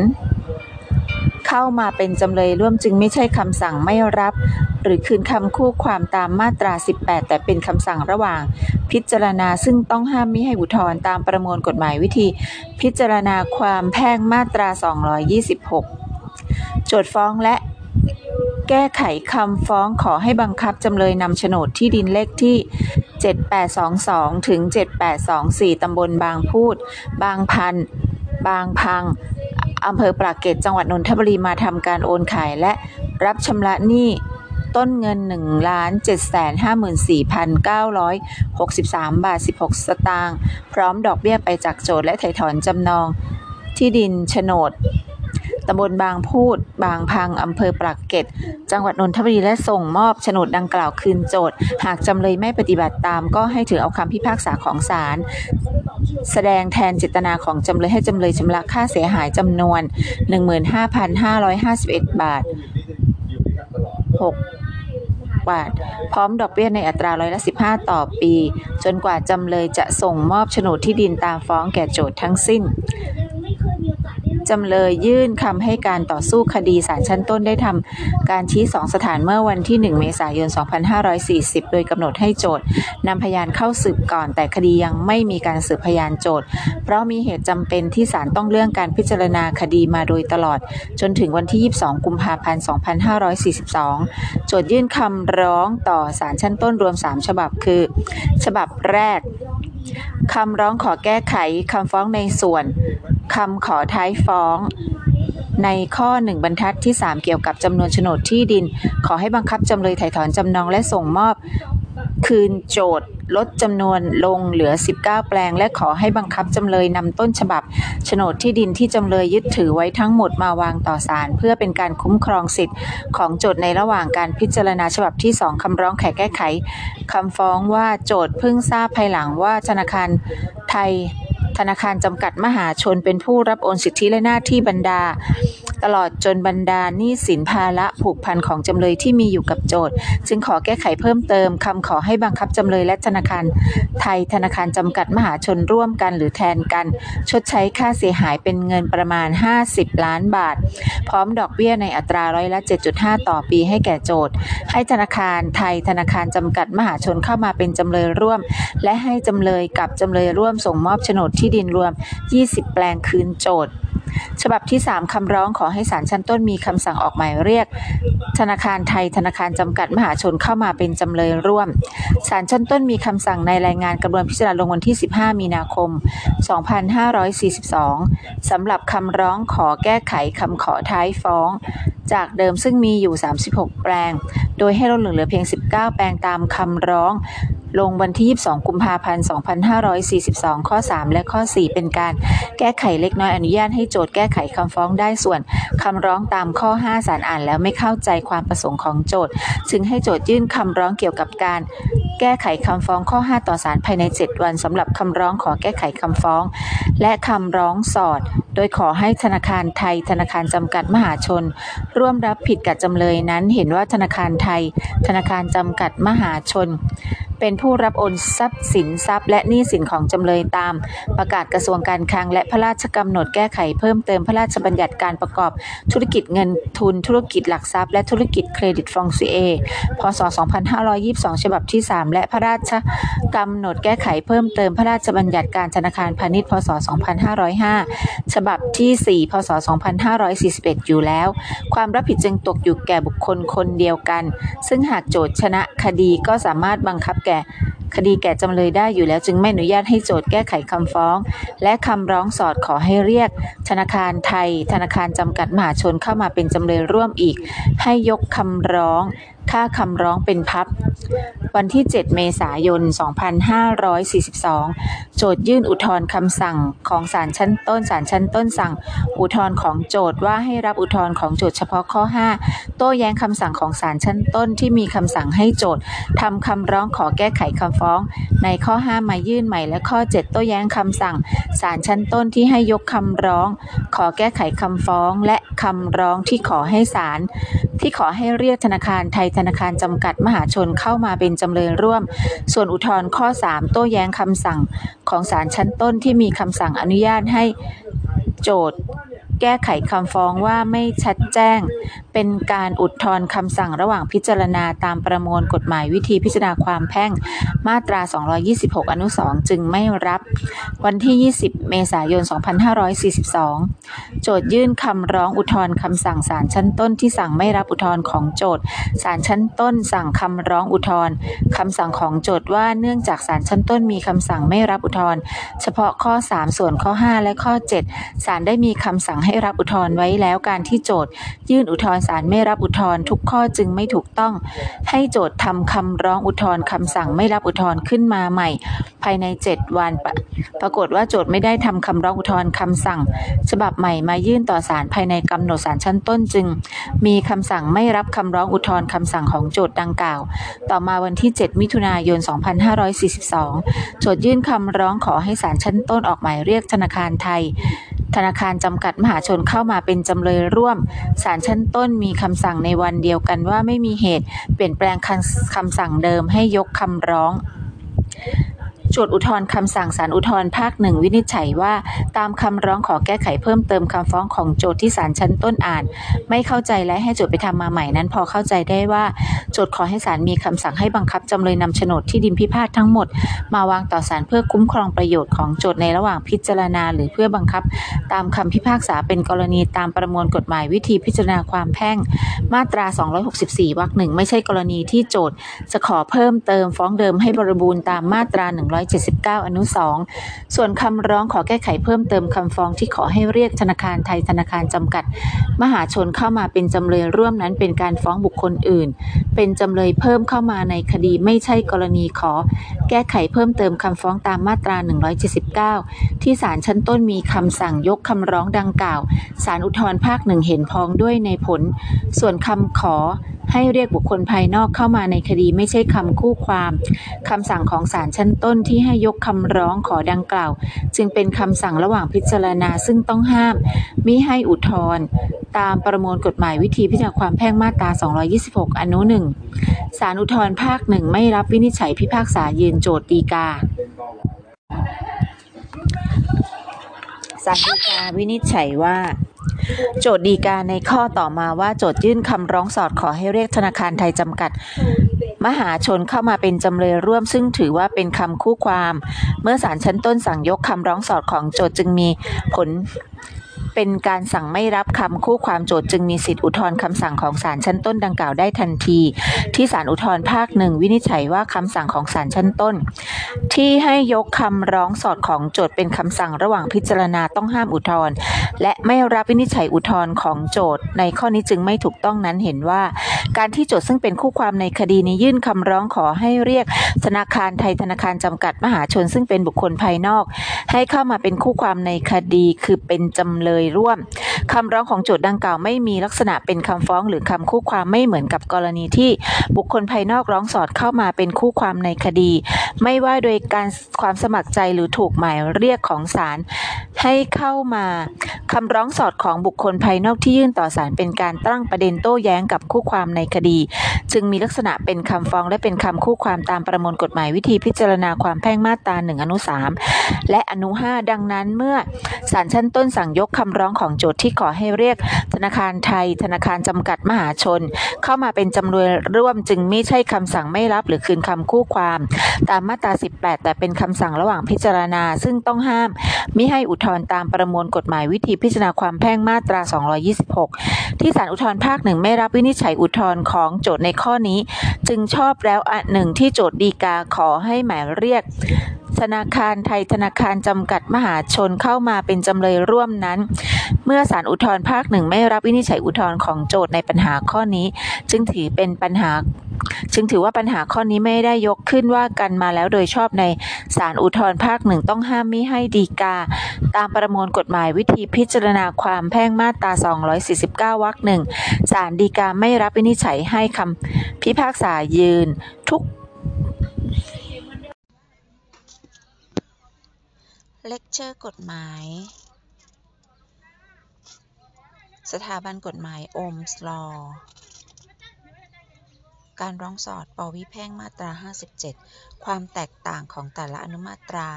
เข้ามาเป็นจำเลยร่วมจึงไม่ใช่คำสั่งไม่รับหรือคืนคำคู่ความตามมาตรา18แต่เป็นคำสั่งระหว่างพิจารณาซึ่งต้องห้ามมิให้อุทธรณ์ตามประมวลกฎหมายวิธีพิจารณาความแพ่งมาตรา226โจทก์ฟ้องและแก้ไขคำฟ้องขอให้บังคับจำเลยนำโฉนดที่ดินเลขที่7822ถึง7824ตำบลบางพูดบางพังอำเภอปราเกร็ดจังหวัดนนทบุรีมาทำการโอนขายและรับชำระหนี้ต้นเงิน 1,754,963 บาท 16 สตางค์พร้อมดอกเบี้ยไปจากโจทก์และไถ่ถอนจำนองที่ดินโฉนดตำบลบางพูดบางพังอำเภอปราเกร็ดจังหวัดนนทบุรีและส่งมอบโฉนดดังกล่าวคืนโจทก์หากจำเลยไม่ปฏิบัติตามก็ให้ถือเอาคำพิพากษาของศาลแสดงแทนเจตนาของจำเลยให้จำเลยชำระค่าเสียหายจำนวน 15,551 บาท 6 บาทพร้อมดอกเบี้ยในอัตราร้อยละ 15 ต่อปีจนกว่าจำเลยจะส่งมอบโฉนดที่ดินตามฟ้องแก่โจทก์ทั้งสิ้นจำเลยยื่นคำให้การต่อสู้คดีศาลชั้นต้นได้ทำการชี้2สถานเมื่อวันที่1เมษายน2540โดยกำหนดให้โจทก์นำพยานเข้าสืบก่อนแต่คดียังไม่มีการสืบพยานโจทก์เพราะมีเหตุจำเป็นที่ศาลต้องเลื่อนการพิจารณาคดีมาโดยตลอดจนถึงวันที่22กุมภาพันธ์2542โจทก์ยื่นคำร้องต่อศาลชั้นต้นรวม3ฉบับคือฉบับแรกคำร้องขอแก้ไขคำฟ้องในส่วนคำขอท้ายฟ้องในข้อ1บรรทัดที่3เกี่ยวกับจำนวนโฉนดที่ดินขอให้บังคับจำเลยไถ่ถอนจำนองและส่งมอบคืนโจทก์ลดจำนวนลงเหลือ19แปลงและขอให้บังคับจำเลยนำต้นฉบับโฉนดที่ดินที่จำเลยยึดถือไว้ทั้งหมดมาวางต่อศาลเพื่อเป็นการคุ้มครองสิทธิ์ของโจทก์ในระหว่างการพิจารณาฉบับที่2คำร้องแก้ไขคำฟ้องว่าโจทก์เพิ่งทราบภายหลังว่าธนาคารจำกัดมหาชนเป็นผู้รับโอนสิทธิและหน้าที่บรรดาตลอดจนบรรดาหนี้สินภาระผูกพันของจำเลยที่มีอยู่กับโจทก์จึงขอแก้ไขเพิ่มเติมคำขอให้บังคับจำเลยและธนาคารไทยธนาคารจำกัดมหาชนร่วมกันหรือแทนกันชดใช้ค่าเสียหายเป็นเงินประมาณ50ล้านบาทพร้อมดอกเบี้ยในอัตราร้อยละ 7.5 ต่อปีให้แก่โจทก์ให้ธนาคารไทยธนาคารจำกัดมหาชนเข้ามาเป็นจำเลยร่วมและให้จำเลยกับจำเลยร่วมส่งมอบโฉนดที่ดินรวม20แปลงคืนโจทก์ฉบับที่3คำร้องขอให้ศาลชั้นต้นมีคำสั่งออกหมายเรียกธนาคารไทยธนาคารจำกัดมหาชนเข้ามาเป็นจำเลยร่วมศาลชั้นต้นมีคำสั่งในรายงานกระบวนพิจารณาลงวันที่15มีนาคม2542สำหรับคำร้องขอแก้ไขคำขอท้ายฟ้องจากเดิมซึ่งมีอยู่36แปลงโดยให้ลดเหลือเพียง19แปลงตามคำร้องลงวันที่22กุมภาพันธ์2542ข้อ3และข้อ4เป็นการแก้ไขเล็กน้อยอนุญาตให้โจทก์แก้ไขคำฟ้องได้ส่วนคำร้องตามข้อ5ศาลอ่านแล้วไม่เข้าใจความประสงค์ของโจทก์จึงให้โจทก์ยื่นคำร้องเกี่ยวกับการแก้ไขคำฟ้องข้อ5ต่อศาลภายใน7วันสำหรับคำร้องขอแก้ไขคำฟ้องและคำร้องสอดโดยขอให้ธนาคารไทยธนาคารจำกัดมหาชนร่วมรับผิดกับจำเลยนั้นเห็นว่าธนาคารไทยธนาคารจำกัดมหาชนเป็นผู้รับโอนทรัพย์สินและหนี้สินของจำเลยตามประกาศกระทรวงการคลังและพระราชกำหนดแก้ไขเพิ่มเติมพระราชบัญญัติการประกอบธุรกิจเงินทุนธุรกิจหลักทรัพย์และธุรกิจเครดิตฟรองเซียพ.ศ. 2522ฉบับที่3และพระราชกำหนดแก้ไขเพิ่มเติมพระราชบัญญัติการธนาคารพาณิชย์พ.ศ. 2505ฉบับที่4พ.ศ. 2541อยู่แล้วความรับผิดจึงตกอยู่แก่บุคคลคนเดียวกันซึ่งหากโจทก์ชนะคดีก็สามารถบังคับคดีแก่จำเลยได้อยู่แล้วจึงไม่อนุญาตให้โจทก์แก้ไขคำฟ้องและคำร้องสอดขอให้เรียกธนาคารไทยธนาคารจำกัดมหาชนเข้ามาเป็นจำเลยร่วมอีกให้ยกคำร้องค่าคำร้องเป็นพับวันที่7เมษายน2542โจทก์ยื่นอุทธรณ์คำสั่งของศาลชั้นต้นศาลชั้นต้นสั่งอุทธรณ์ของโจทก์ว่าให้รับอุทธรณ์ของโจทก์เฉพาะข้อ5โต้แย้งคำสั่งของศาลชั้นต้นที่มีคำสั่งให้โจทก์ทำคำร้องขอแก้ไขคำฟ้องในข้อ5มายื่นใหม่และข้อ7โต้แย้งคำสั่งศาลชั้นต้นที่ให้ยกคำร้องขอแก้ไขคำฟ้องและคำร้องที่ขอให้เรียกธนาคารไทย ธนาคารจำกัดมหาชนเข้ามาเป็นจำเลยร่วมส่วนอุทธรณ์ข้อ3โต้แย้งคำสั่งของศาลชั้นต้นที่มีคำสั่งอนุญาตให้โจทก์แก้ไขคำฟ้องว่าไม่ชัดแจ้งเป็นการอุทธรณ์คำสั่งระหว่างพิจารณาตามประมวลกฎหมายวิธีพิจารณาความแพ่งมาตรา226อนุ2จึงไม่รับวันที่20เมษายน2542โจทก์ยื่นคำร้องอุทธรณ์คำสั่งศาลชั้นต้นที่สั่งไม่รับอุทธรณ์ของโจทก์ศาลชั้นต้นสั่งคำร้องอุทธรณ์คำสั่งของโจทก์ว่าเนื่องจากศาลชั้นต้นมีคำสั่งไม่รับอุทธรณ์เฉพาะข้อ3ส่วนข้อ5และข้อ7ศาลได้มีคำสั่งให้รับอุทธรณ์ไว้แล้วการที่โจทก์ยื่นอุทธรณ์ศาลไม่รับอุทธรณ์ทุกข้อจึงไม่ถูกต้องให้โจทก์ทำคำร้องอุทธรณ์คำสั่งไม่รับอุทธรณ์ขึ้นมาใหม่ภายใน7วันปรากฏว่าโจทก์ไม่ได้ทำคำร้องอุทธรณ์คำสั่งฉบับใหม่มายื่นต่อศาลภายในกำหนดศาลชั้นต้นจึงมีคำสั่งไม่รับคำร้องอุทธรณ์คำสั่งของโจทก์ดังกล่าวต่อมาวันที่7มิถุนายน2542โจทก์ยื่นคำร้องขอให้ศาลชั้นต้นออกหมายเรียกธนาคารไทยธนาคารจำกัดมหาชนเข้ามาเป็นจำเลยร่วมศาลชั้นต้นมีคำสั่งในวันเดียวกันว่าไม่มีเหตุเปลี่ยนแปลงคำสั่งเดิมให้ยกคำร้องโจทก์อุทธรณ์คำสั่งศาลอุทธรณ์ภาค1วินิจฉัยว่าตามคำร้องขอแก้ไขเพิ่มเติมคำฟ้องของโจทก์ที่ศาลชั้นต้นอ่านไม่เข้าใจและให้โจทก์ไปทำมาใหม่นั้นพอเข้าใจได้ว่าโจทก์ขอให้ศาลมีคำสั่งให้บังคับจำเลยนำโฉนดที่ดินพิพาททั้งหมดมาวางต่อศาลเพื่อคุ้มครองประโยชน์ของโจทก์ในระหว่างพิจารณาหรือเพื่อบังคับตามคำพิพากษาเป็นกรณีตามประมวลกฎหมายวิธีพิจารณาความแพ่งมาตรา264วรรค1ไม่ใช่กรณีที่โจทก์จะขอเพิ่มเติมฟ้องเดิมให้บริบูรณ์ตามมาตรา179อนุ2ส่วนคำร้องขอแก้ไขเพิ่มเติมคำฟ้องที่ขอให้เรียกธนาคารไทยธนาคารจำกัดมหาชนเข้ามาเป็นจำเลยร่วมนั้นเป็นการฟ้องบุคคลอื่นเป็นจำเลยเพิ่มเข้ามาในคดีไม่ใช่กรณีขอแก้ไขเพิ่มเติมคำฟ้องตามมาตรา179ที่ศาลชั้นต้นมีคำสั่งยกคำร้องดังกล่าวศาลอุทธรณ์ภาค1เห็นพ้องด้วยในผลส่วนคำขอให้เรียกบุคคลภายนอกเข้ามาในคดีไม่ใช่คำคู่ความคำสั่งของศาลชั้นต้นที่ให้ยกคำร้องขอดังกล่าวจึงเป็นคำสั่งระหว่างพิจารณาซึ่งต้องห้ามมิให้อุทธรณ์ตามประมวลกฎหมายวิธีพิจารณาความแพ่งมาตรา226อนุ1ศาลอุทธรณ์ภาค1ไม่รับวินิจฉัยพิพากษายืนโจทก์ฎีกาศาลฎีกาวินิจฉัยว่าโจทก์ฎีกาในข้อต่อมาว่าโจทก์ยื่นคำร้องสอดขอให้เรียกธนาคารไทยจำกัดมหาชนเข้ามาเป็นจำเลยร่วมซึ่งถือว่าเป็นคำคู่ความเมื่อศาลชั้นต้นสั่งยกคำร้องสอดของโจทก์จึงมีผลเป็นการสั่งไม่รับคำคู่ความโจทก์จึงมีสิทธิอุทธรณ์คำสั่งของศาลชั้นต้นดังกล่าวได้ทันทีที่ศาลอุทธรณ์ภาค1วินิจฉัยว่าคำสั่งของศาลชั้นต้นที่ให้ยกคำร้องสอดของโจทก์เป็นคำสั่งระหว่างพิจารณาต้องห้ามอุทธรณ์และไม่รับวินิจฉัยอุทธรณ์ของโจทก์ในข้อนี้จึงไม่ถูกต้องนั้นเห็นว่าการที่โจทก์ซึ่งเป็นคู่ความในคดีนี้ยื่นคำร้องขอให้เรียกธนาคารไทยธนาคารจำกัดมหาชนซึ่งเป็นบุคคลภายนอกให้เข้ามาเป็นคู่ความในคดีคือเป็นจำเลยร่วมคำร้องของโจทก์ดังกล่าวไม่มีลักษณะเป็นคำฟ้องหรือคำคู่ความไม่เหมือนกับกรณีที่บุคคลภายนอกร้องสอดเข้ามาเป็นคู่ความในคดีไม่ว่าโดยการความสมัครใจหรือถูกหมายเรียกของศาลให้เข้ามาคำร้องสอดของบุคคลภายนอกที่ยื่นต่อศาลเป็นการตั้งประเด็นโต้แย้งกับคู่ความในคดีจึงมีลักษณะเป็นคำฟ้องและเป็นคำคู่ความตามประมวลกฎหมายวิธีพิจารณาความแพ่งมาตรา1อนุ3และอนุ5ดังนั้นเมื่อศาลชั้นต้นสั่งยกคำร้องของโจทก์ที่ขอให้เรียกธนาคารไทยธนาคารจำกัดมหาชนเข้ามาเป็นจำเลยร่วมจึงไม่ใช่คำสั่งไม่รับหรือคืนคำคู่ความตามมาตรา18แต่เป็นคำสั่งระหว่างพิจารณาซึ่งต้องห้ามมิให้อุทธรณ์ตามประมวลกฎหมายวิธีพิจารณาความแพ่งมาตรา226ที่ศาลอุทธรณ์ภาค1ไม่รับวินิจฉัยอุทธรณ์ของโจทก์ในข้อนี้จึงชอบแล้วอันหนึ่งที่โจทก์ฎีกาขอให้หมายเรียกธนาคารไทยธนาคารจำกัดมหาชนเข้ามาเป็นจำเลยร่วมนั้นเมื่อศาลอุทธรณ์ภาค1ไม่รับวินิจฉัยอุทธรณ์ของโจทก์ในปัญหาข้อนี้จึงถือว่าปัญหาข้อนี้ไม่ได้ยกขึ้นว่ากันมาแล้วโดยชอบในศาลอุทธรณ์ภาค1ต้องห้ามมิให้ฎีกาตามประมวลกฎหมายวิธีพิจารณาความแพ่งมาตรา249วรรค1ศาลฎีกาไม่รับวินิจฉัยให้คำพิพากษายืนทุกเลคเชอร์กฎหมายสถาบันกฎหมายโอห์มส์ลอว์ การร้องสอดปวิแพ่งมาตรา57ความแตกต่างของแต่ละอนุมาตรา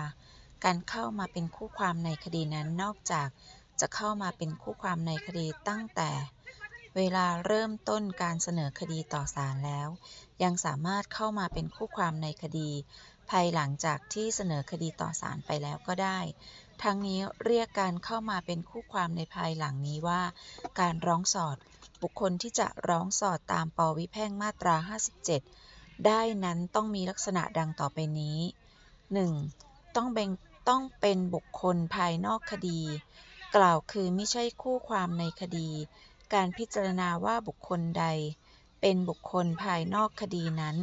การเข้ามาเป็นคู่ความในคดีนั้นนอกจากจะเข้ามาเป็นคู่ความในคดีตั้งแต่เวลาเริ่มต้นการเสนอคดีต่อศาลแล้วยังสามารถเข้ามาเป็นคู่ความในคดีภายหลังจากที่เสนอคดีต่อศาลไปแล้วก็ได้ทั้งนี้เรียกการเข้ามาเป็นคู่ความในภายหลังนี้ว่าการร้องสอดบุคคลที่จะร้องสอดตามปวิแพ่งมาตรา57ได้นั้นต้องมีลักษณะดังต่อไปนี้ 1. ต้องเป็นบุคคลภายนอกคดีกล่าวคือไม่ใช่คู่ความในคดีการพิจารณาว่าบุคคลใดเป็นบุคคลภายนอกคดีนั้น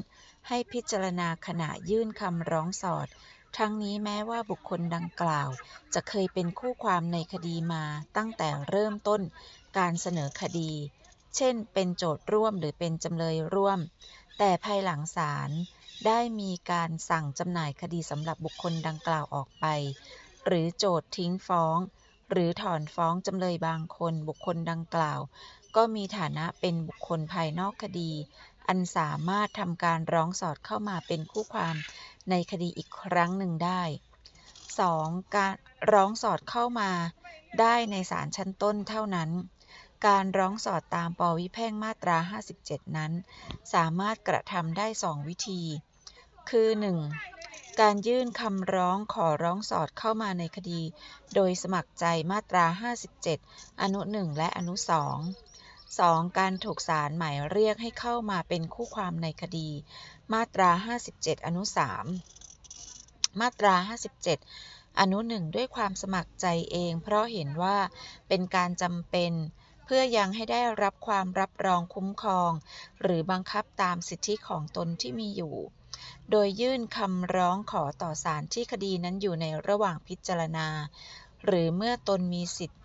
ให้พิจารณาขณะยื่นคำร้องสอดทั้งนี้แม้ว่าบุคคลดังกล่าวจะเคยเป็นคู่ความในคดีมาตั้งแต่เริ่มต้นการเสนอคดีเช่นเป็นโจทย์ร่วมหรือเป็นจำเลยร่วมแต่ภายหลังศาลได้มีการสั่งจำหน่ายคดีสำหรับบุคคลดังกล่าวออกไปหรือโจทย์ทิ้งฟ้องหรือถอนฟ้องจำเลยบางคนบุคคลดังกล่าวก็มีฐานะเป็นบุคคลภายนอกคดีอันสามารถทำการร้องสอดเข้ามาเป็นคู่ความในคดีอีกครั้งหนึ่งได้ 2. การร้องสอดเข้ามาได้ในศาลชั้นต้นเท่านั้นการร้องสอดตามปวิแพ่งมาตรา57นั้นสามารถกระทำได้2วิธีคือ 1. การยื่นคำร้องขอร้องสอดเข้ามาในคดีโดยสมัครใจมาตรา57อนุ1และอนุ2 2. การถูกศาลหมายเรียกให้เข้ามาเป็นคู่ความในคดีมาตรา57อนุ3มาตรา57อนุ1ด้วยความสมัครใจเองเพราะเห็นว่าเป็นการจำเป็นเพื่อยังให้ได้รับความรับรองคุ้มครองหรือบังคับตามสิทธิของตนที่มีอยู่โดยยื่นคำร้องขอต่อศาลที่คดีนั้นอยู่ในระหว่างพิจารณาหรือเมื่อตนมีสิทธิ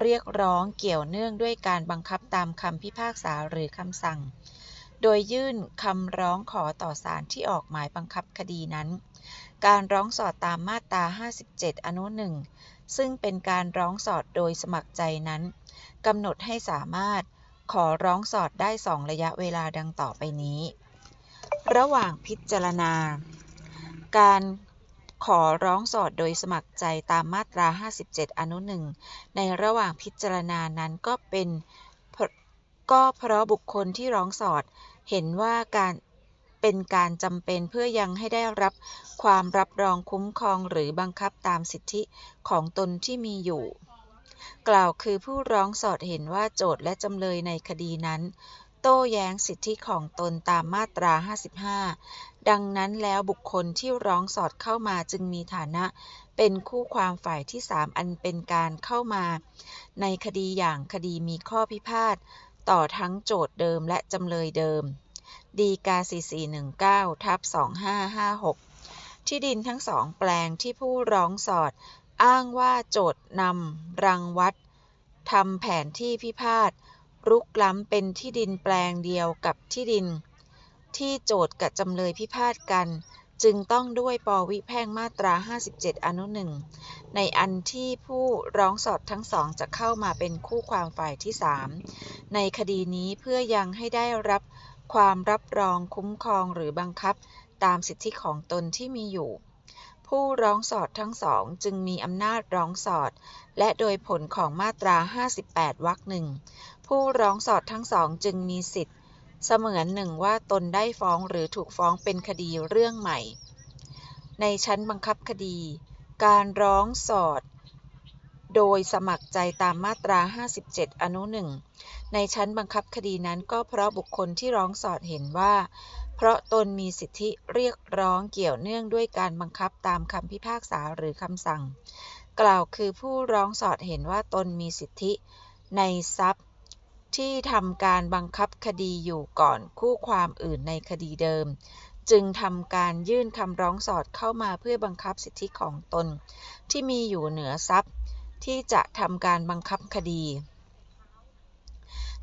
เรียกร้องเกี่ยวเนื่องด้วยการบังคับตามคำพิพากษาหรือคำสั่งโดยยื่นคำร้องขอต่อศาลที่ออกหมายบังคับคดีนั้นการร้องสอดตามมาตรา57อนุ1ซึ่งเป็นการร้องสอดโดยสมัครใจนั้นกำหนดให้สามารถขอร้องสอดได้2ระยะเวลาดังต่อไปนี้ระหว่างพิจารณาการขอร้องสอดโดยสมัครใจตามมาตรา57อนุ1ในระหว่างพิจารณานั้นก็เพราะบุคคลที่ร้องสอดเห็นว่าการเป็นการจำเป็นเพื่อยังให้ได้รับความรับรองคุ้มครองหรือบังคับตามสิทธิของตนที่มีอยู่กล่าวคือผู้ร้องสอดเห็นว่าโจทย์และจำเลยในคดีนั้นโต้แย้งสิทธิของตนตามมาตรา55ดังนั้นแล้วบุคคลที่ร้องสอดเข้ามาจึงมีฐานะเป็นคู่ความฝ่ายที่3อันเป็นการเข้ามาในคดีอย่างคดีมีข้อพิพาทต่อทั้งโจทย์เดิมและจำเลยเดิมฎีกา 4419/2556 ที่ดินทั้ง2แปลงที่ผู้ร้องสอดอ้างว่าโจทย์นำรังวัดทำแผนที่พิพาทรุกล้ำเป็นที่ดินแปลงเดียวกับที่ดินที่โจทย์กับจำเลยพิพาทกันจึงต้องด้วยปวิแพ่งมาตรา57อนุ1ในอันที่ผู้ร้องสอดทั้งสองจะเข้ามาเป็นคู่ความฝ่ายที่3ในคดีนี้เพื่อยังให้ได้รับความรับรองคุ้มครองหรือบังคับตามสิทธิของตนที่มีอยู่ผู้ร้องสอดทั้งสองจึงมีอำนาจร้องสอดและโดยผลของมาตรา58วรรค1ผู้ร้องสอดทั้งสองจึงมีสิทธิเสมือนหนึ่งว่าตนได้ฟ้องหรือถูกฟ้องเป็นคดีเรื่องใหม่ในชั้นบังคับคดีการร้องสอดโดยสมัครใจตามมาตรา57อนุ1ในชั้นบังคับคดีนั้นก็เพราะบุคคลที่ร้องสอดเห็นว่าเพราะตนมีสิทธิเรียกร้องเกี่ยวเนื่องด้วยการบังคับตามคำพิพากษาหรือคำสั่งกล่าวคือผู้ร้องสอดเห็นว่าตนมีสิทธิในทรัพย์ที่ทำการบังคับคดีอยู่ก่อนคู่ความอื่นในคดีเดิมจึงทำการยื่นคำร้องสอดเข้ามาเพื่อบังคับสิทธิของตนที่มีอยู่เหนือทรัพย์ที่จะทำการบังคับคดี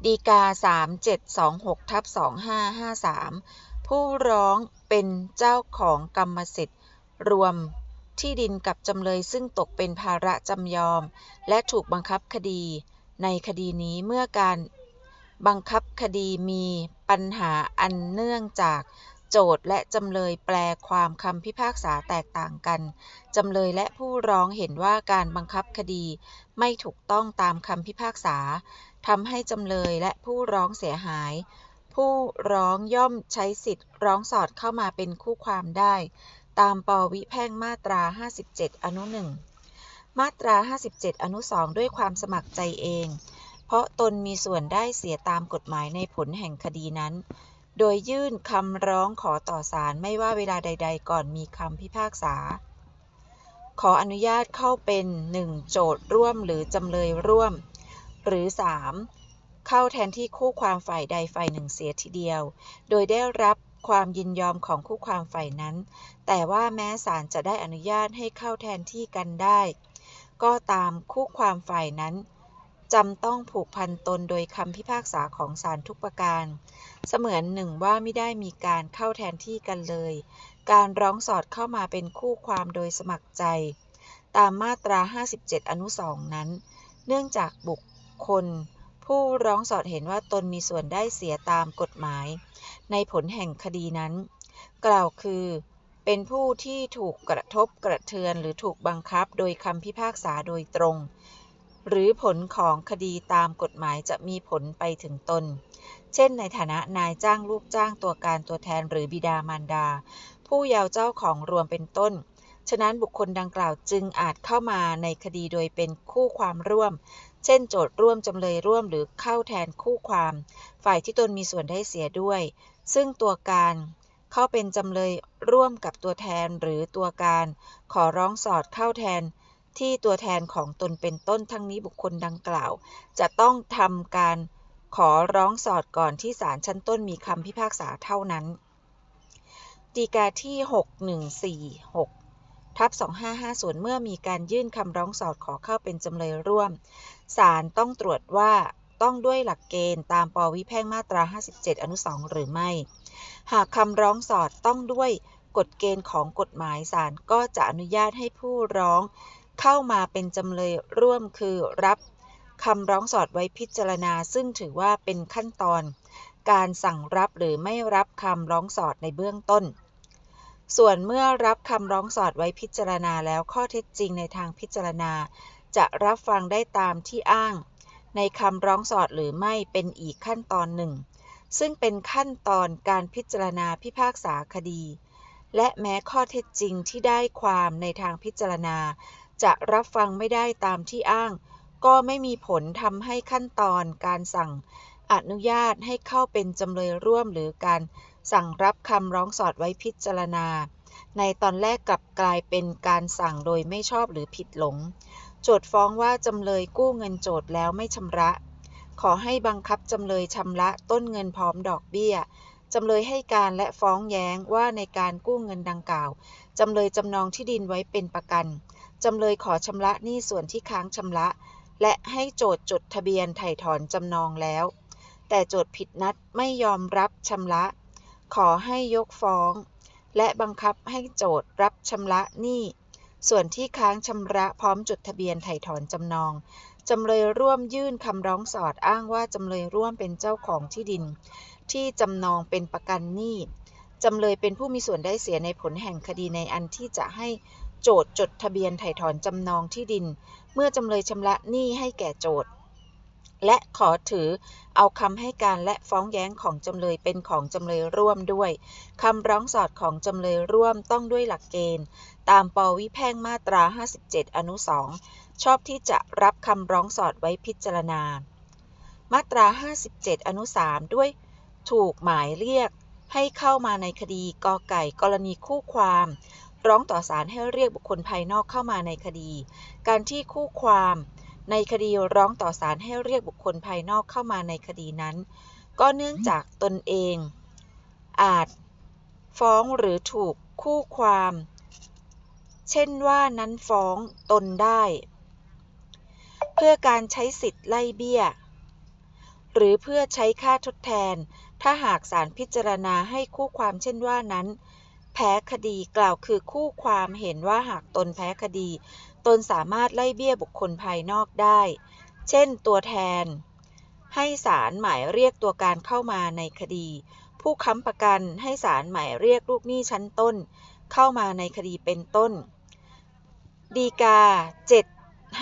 ฎีกา 3726/2553 ผู้ร้องเป็นเจ้าของกรรมสิทธิ์รวมที่ดินกับจำเลยซึ่งตกเป็นภาระจำยอมและถูกบังคับคดีในคดีนี้เมื่อการบังคับคดีมี ปัญหาอันเนื่องจากโจทก์และจำเลยแปลความคำพิพากษาแตกต่างกันจำเลยและผู้ร้องเห็นว่าการบังคับคดีไม่ถูกต้องตามคำพิพากษาทำให้จำเลยและผู้ร้องเสียหายผู้ร้องย่อมใช้สิทธิ์ร้องสอดเข้ามาเป็นคู่ความได้ตามปวิแพ่งมาตรา57อนุ1มาตรา57อนุ2ด้วยความสมัครใจเองเพราะตนมีส่วนได้เสียตามกฎหมายในผลแห่งคดีนั้นโดยยื่นคำร้องขอต่อศาลไม่ว่าเวลาใดๆก่อนมีคำพิพากษาขออนุญาตเข้าเป็น1โจทก์ร่วมหรือจำเลยร่วมหรือ3เข้าแทนที่คู่ความฝ่ายใดฝ่ายหนึ่งเสียทีเดียวโดยได้รับความยินยอมของคู่ความฝ่ายนั้นแต่ว่าแม้ศาลจะได้อนุญาตให้เข้าแทนที่กันได้ก็ตามคู่ความฝ่ายนั้นจำต้องผูกพันตนโดยคำพิพากษาของศาลทุกประการเสมือนหนึ่งว่าไม่ได้มีการเข้าแทนที่กันเลยการร้องสอดเข้ามาเป็นคู่ความโดยสมัครใจตามมาตรา57อนุ2นั้นเนื่องจากบุคคลผู้ร้องสอดเห็นว่าตนมีส่วนได้เสียตามกฎหมายในผลแห่งคดีนั้นกล่าวคือเป็นผู้ที่ถูกกระทบกระเทือนหรือถูกบังคับโดยคำพิพากษาโดยตรงหรือผลของคดีตามกฎหมายจะมีผลไปถึงตนเช่นในฐานะนายจ้างลูกจ้างตัวการตัวแทนหรือบิดามารดาผู้เยาว์เจ้าของรวมเป็นต้นฉะนั้นบุคคลดังกล่าวจึงอาจเข้ามาในคดีโดยเป็นคู่ความร่วมเช่นโจทก์ร่วมจำเลยร่วมหรือเข้าแทนคู่ความฝ่ายที่ตนมีส่วนได้เสียด้วยซึ่งตัวการเข้าเป็นจำเลยร่วมกับตัวแทนหรือตัวการขอร้องสอดเข้าแทนที่ตัวแทนของตนเป็นต้นทั้งนี้บุคคลดังกล่าวจะต้องทำการขอร้องสอดก่อนที่ศาลชั้นต้นมีคำพิพากษาเท่านั้นฎีกาที่6146/2550เมื่อมีการยื่นคำร้องสอดขอเข้าเป็นจำเลยร่วมศาลต้องตรวจว่าต้องด้วยหลักเกณฑ์ตามปวิแพ่งมาตรา57อนุ2หรือไม่หากคำร้องสอดต้องด้วยกฎเกณฑ์ของกฎหมายศาลก็จะอนุญาตให้ผู้ร้องเข้ามาเป็นจำเลยร่วมคือรับคำร้องสอดไว้พิจารณาซึ่งถือว่าเป็นขั้นตอนการสั่งรับหรือไม่รับคำร้องสอดในเบื้องต้นส่วนเมื่อรับคำร้องสอดไว้พิจารณาแล้วข้อเท็จจริงในทางพิจารณาจะรับฟังได้ตามที่อ้างในคำร้องสอดหรือไม่เป็นอีกขั้นตอนหนึ่งซึ่งเป็นขั้นตอนการพิจารณาพิพากษาคดีและแม้ข้อเท็จจริงที่ได้ความในทางพิจารณาจะรับฟังไม่ได้ตามที่อ้างก็ไม่มีผลทำให้ขั้นตอนการสั่งอนุญาตให้เข้าเป็นจำเลยร่วมหรือการสั่งรับคำร้องสอดไว้พิจารณาในตอนแรกกลับกลายเป็นการสั่งโดยไม่ชอบหรือผิดหลงโจทก์ฟ้องว่าจำเลยกู้เงินโจทก์แล้วไม่ชำระขอให้บังคับจำเลยชำระต้นเงินพร้อมดอกเบี้ยจำเลยให้การและฟ้องแย้งว่าในการกู้เงินดังกล่าวจำเลยจำนองที่ดินไว้เป็นประกันจำเลยขอชำระหนี้ส่วนที่ค้างชำระและให้โจทก์จดทะเบียนไถ่ถอนจำนองแล้วแต่โจทก์ผิดนัดไม่ยอมรับชำระขอให้ยกฟ้องและบังคับให้โจทก์รับชำระหนี้ส่วนที่ค้างชำระพร้อมจดทะเบียนไถ่ถอนจำนองจำเลยร่วมยื่นคำร้องสอดอ้างว่าจำเลยร่วมเป็นเจ้าของที่ดินที่จำนองเป็นประกันหนี้จำเลยเป็นผู้มีส่วนได้เสียในผลแห่งคดีในอันที่จะให้โจทก์จดทะเบียนไถ่ถอนจำนองที่ดินเมื่อจำเลยชำระหนี้ให้แก่โจทก์และขอถือเอาคำให้การและฟ้องแย้งของจำเลยเป็นของจำเลยร่วมด้วยคำร้องสอดของจำเลยร่วมต้องด้วยหลักเกณฑ์ตามปวิแพ่งมาตรา57อนุ2ชอบที่จะรับคำร้องสอดไว้พิจารณามาตรา57อนุ3ด้วยถูกหมายเรียกให้เข้ามาในคดีก.ไก่กรณีคู่ความร้องต่อศาลให้เรียกบุคคลภายนอกเข้ามาในคดีการที่คู่ความในคดีร้องต่อศาลให้เรียกบุคคลภายนอกเข้ามาในคดีนั้นก็เนื่องจากตนเองอาจฟ้องหรือถูกคู่ความเช่นว่านั้นฟ้องตนได้เพื่อการใช้สิทธิ์ไล่เบี้ยหรือเพื่อใช้ค่าทดแทนถ้าหากศาลพิจารณาให้คู่ความเช่นว่านั้นแพ้คดีกล่าวคือคู่ความเห็นว่าหากตนแพ้คดีตนสามารถไล่เบี้ยบุคคลภายนอกได้เช่นตัวแทน ให้ศาลหมายเรียกตัวการเข้ามาในคดีผู้ค้ำประกันให้ศาลหมายเรียกลูกหนี้ชั้นต้นเข้ามาในคดีเป็นต้นฎีกา 7556/2547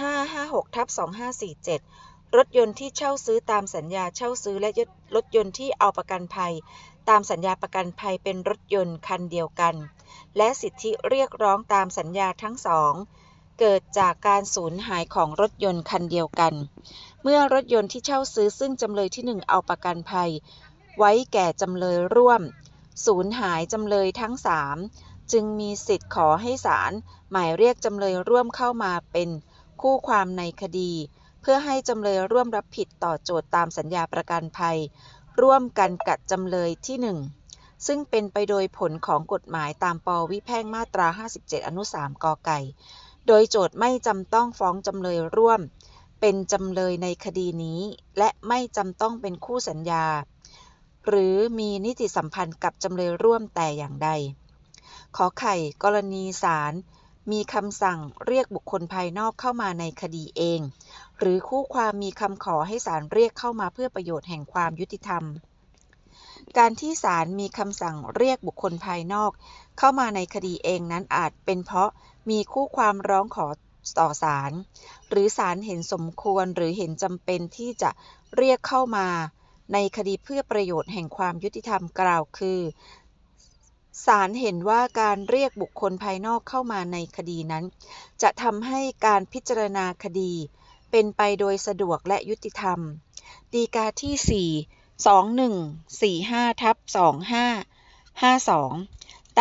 รถยนต์ที่เช่าซื้อตามสัญญาเช่าซื้อและรถยนต์ที่เอาประกันภัยตามสัญญาประกันภัยเป็นรถยนต์คันเดียวกันและสิทธิเรียกร้องตามสัญญาทั้งสองเกิดจากการสูญหายของรถยนต์คันเดียวกันเมื่อรถยนต์ที่เช่าซื้อซึ่งจำเลยที่หนึ่งเอาประกันภัยไว้แก่จำเลยร่วมสูญหายจำเลยทั้งสามจึงมีสิทธิ์ขอให้ศาลหมายเรียกจำเลยร่วมเข้ามาเป็นคู่ความในคดีเพื่อให้จำเลยร่วมรับผิดต่อโจทย์ตามสัญญาประกันภัยร่วมกันกับจำเลยที่หนึ่งซึ่งเป็นไปโดยผลของกฎหมายตามป.วิแพ่งมาตรา57อนุ3ก.ไก่โดยโจทย์ไม่จำต้องฟ้องจำเลยร่วมเป็นจำเลยในคดีนี้และไม่จำต้องเป็นคู่สัญญาหรือมีนิติสัมพันธ์กับจำเลยร่วมแต่อย่างใดขอไข่กรณีศาลมีคำสั่งเรียกบุคคลภายนอกเข้ามาในคดีเองหรือคู่ความมีคำขอให้ศาลเรียกเข้ามาเพื่อประโยชน์แห่งความยุติธรรมการที่ศาลมีคำสั่งเรียกบุคคลภายนอกเข้ามาในคดีเองนั้นอาจเป็นเพราะมีคู่ความร้องขอต่อศาลหรือศาลเห็นสมควรหรือเห็นจำเป็นที่จะเรียกเข้ามาในคดีเพื่อประโยชน์แห่งความยุติธรรมกล่าวคือศาลเห็นว่าการเรียกบุคคลภายนอกเข้ามาในคดีนั้นจะทำให้การพิจารณาคดีเป็นไปโดยสะดวกและยุติธรรมฎีกาที่42145/2552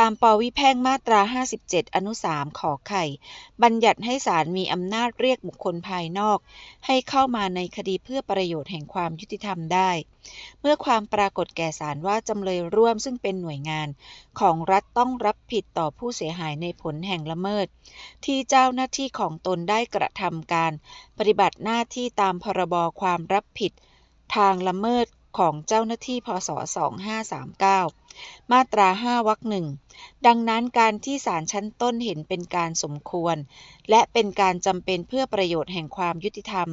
ตามป.วิแพ่งมาตรา57อนุ3ขอไข่บัญญัติให้ศาลมีอำนาจเรียกบุคคลภายนอกให้เข้ามาในคดีเพื่อประโยชน์แห่งความยุติธรรมได้เมื่อความปรากฏแก่ศาลว่าจำเลยร่วมซึ่งเป็นหน่วยงานของรัฐต้องรับผิดต่อผู้เสียหายในผลแห่งละเมิดที่เจ้าหน้าที่ของตนได้กระทำการปฏิบัติหน้าที่ตามพ.ร.บ.ความรับผิดทางละเมิดของเจ้าหน้าที่พ.ศ. 2539มาตรา5วรรค1ดังนั้นการที่ศาลชั้นต้นเห็นเป็นการสมควรและเป็นการจำเป็นเพื่อประโยชน์แห่งความยุติธรรม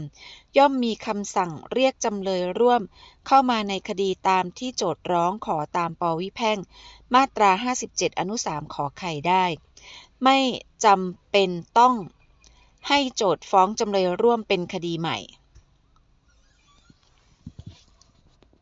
ย่อมมีคำสั่งเรียกจำเลยร่วมเข้ามาในคดีตามที่โจทก์ร้องขอตามป.วิแพ่งมาตรา57อนุ3ขอไข่ได้ไม่จำเป็นต้องให้โจทก์ฟ้องจำเลยร่วมเป็นคดีใหม่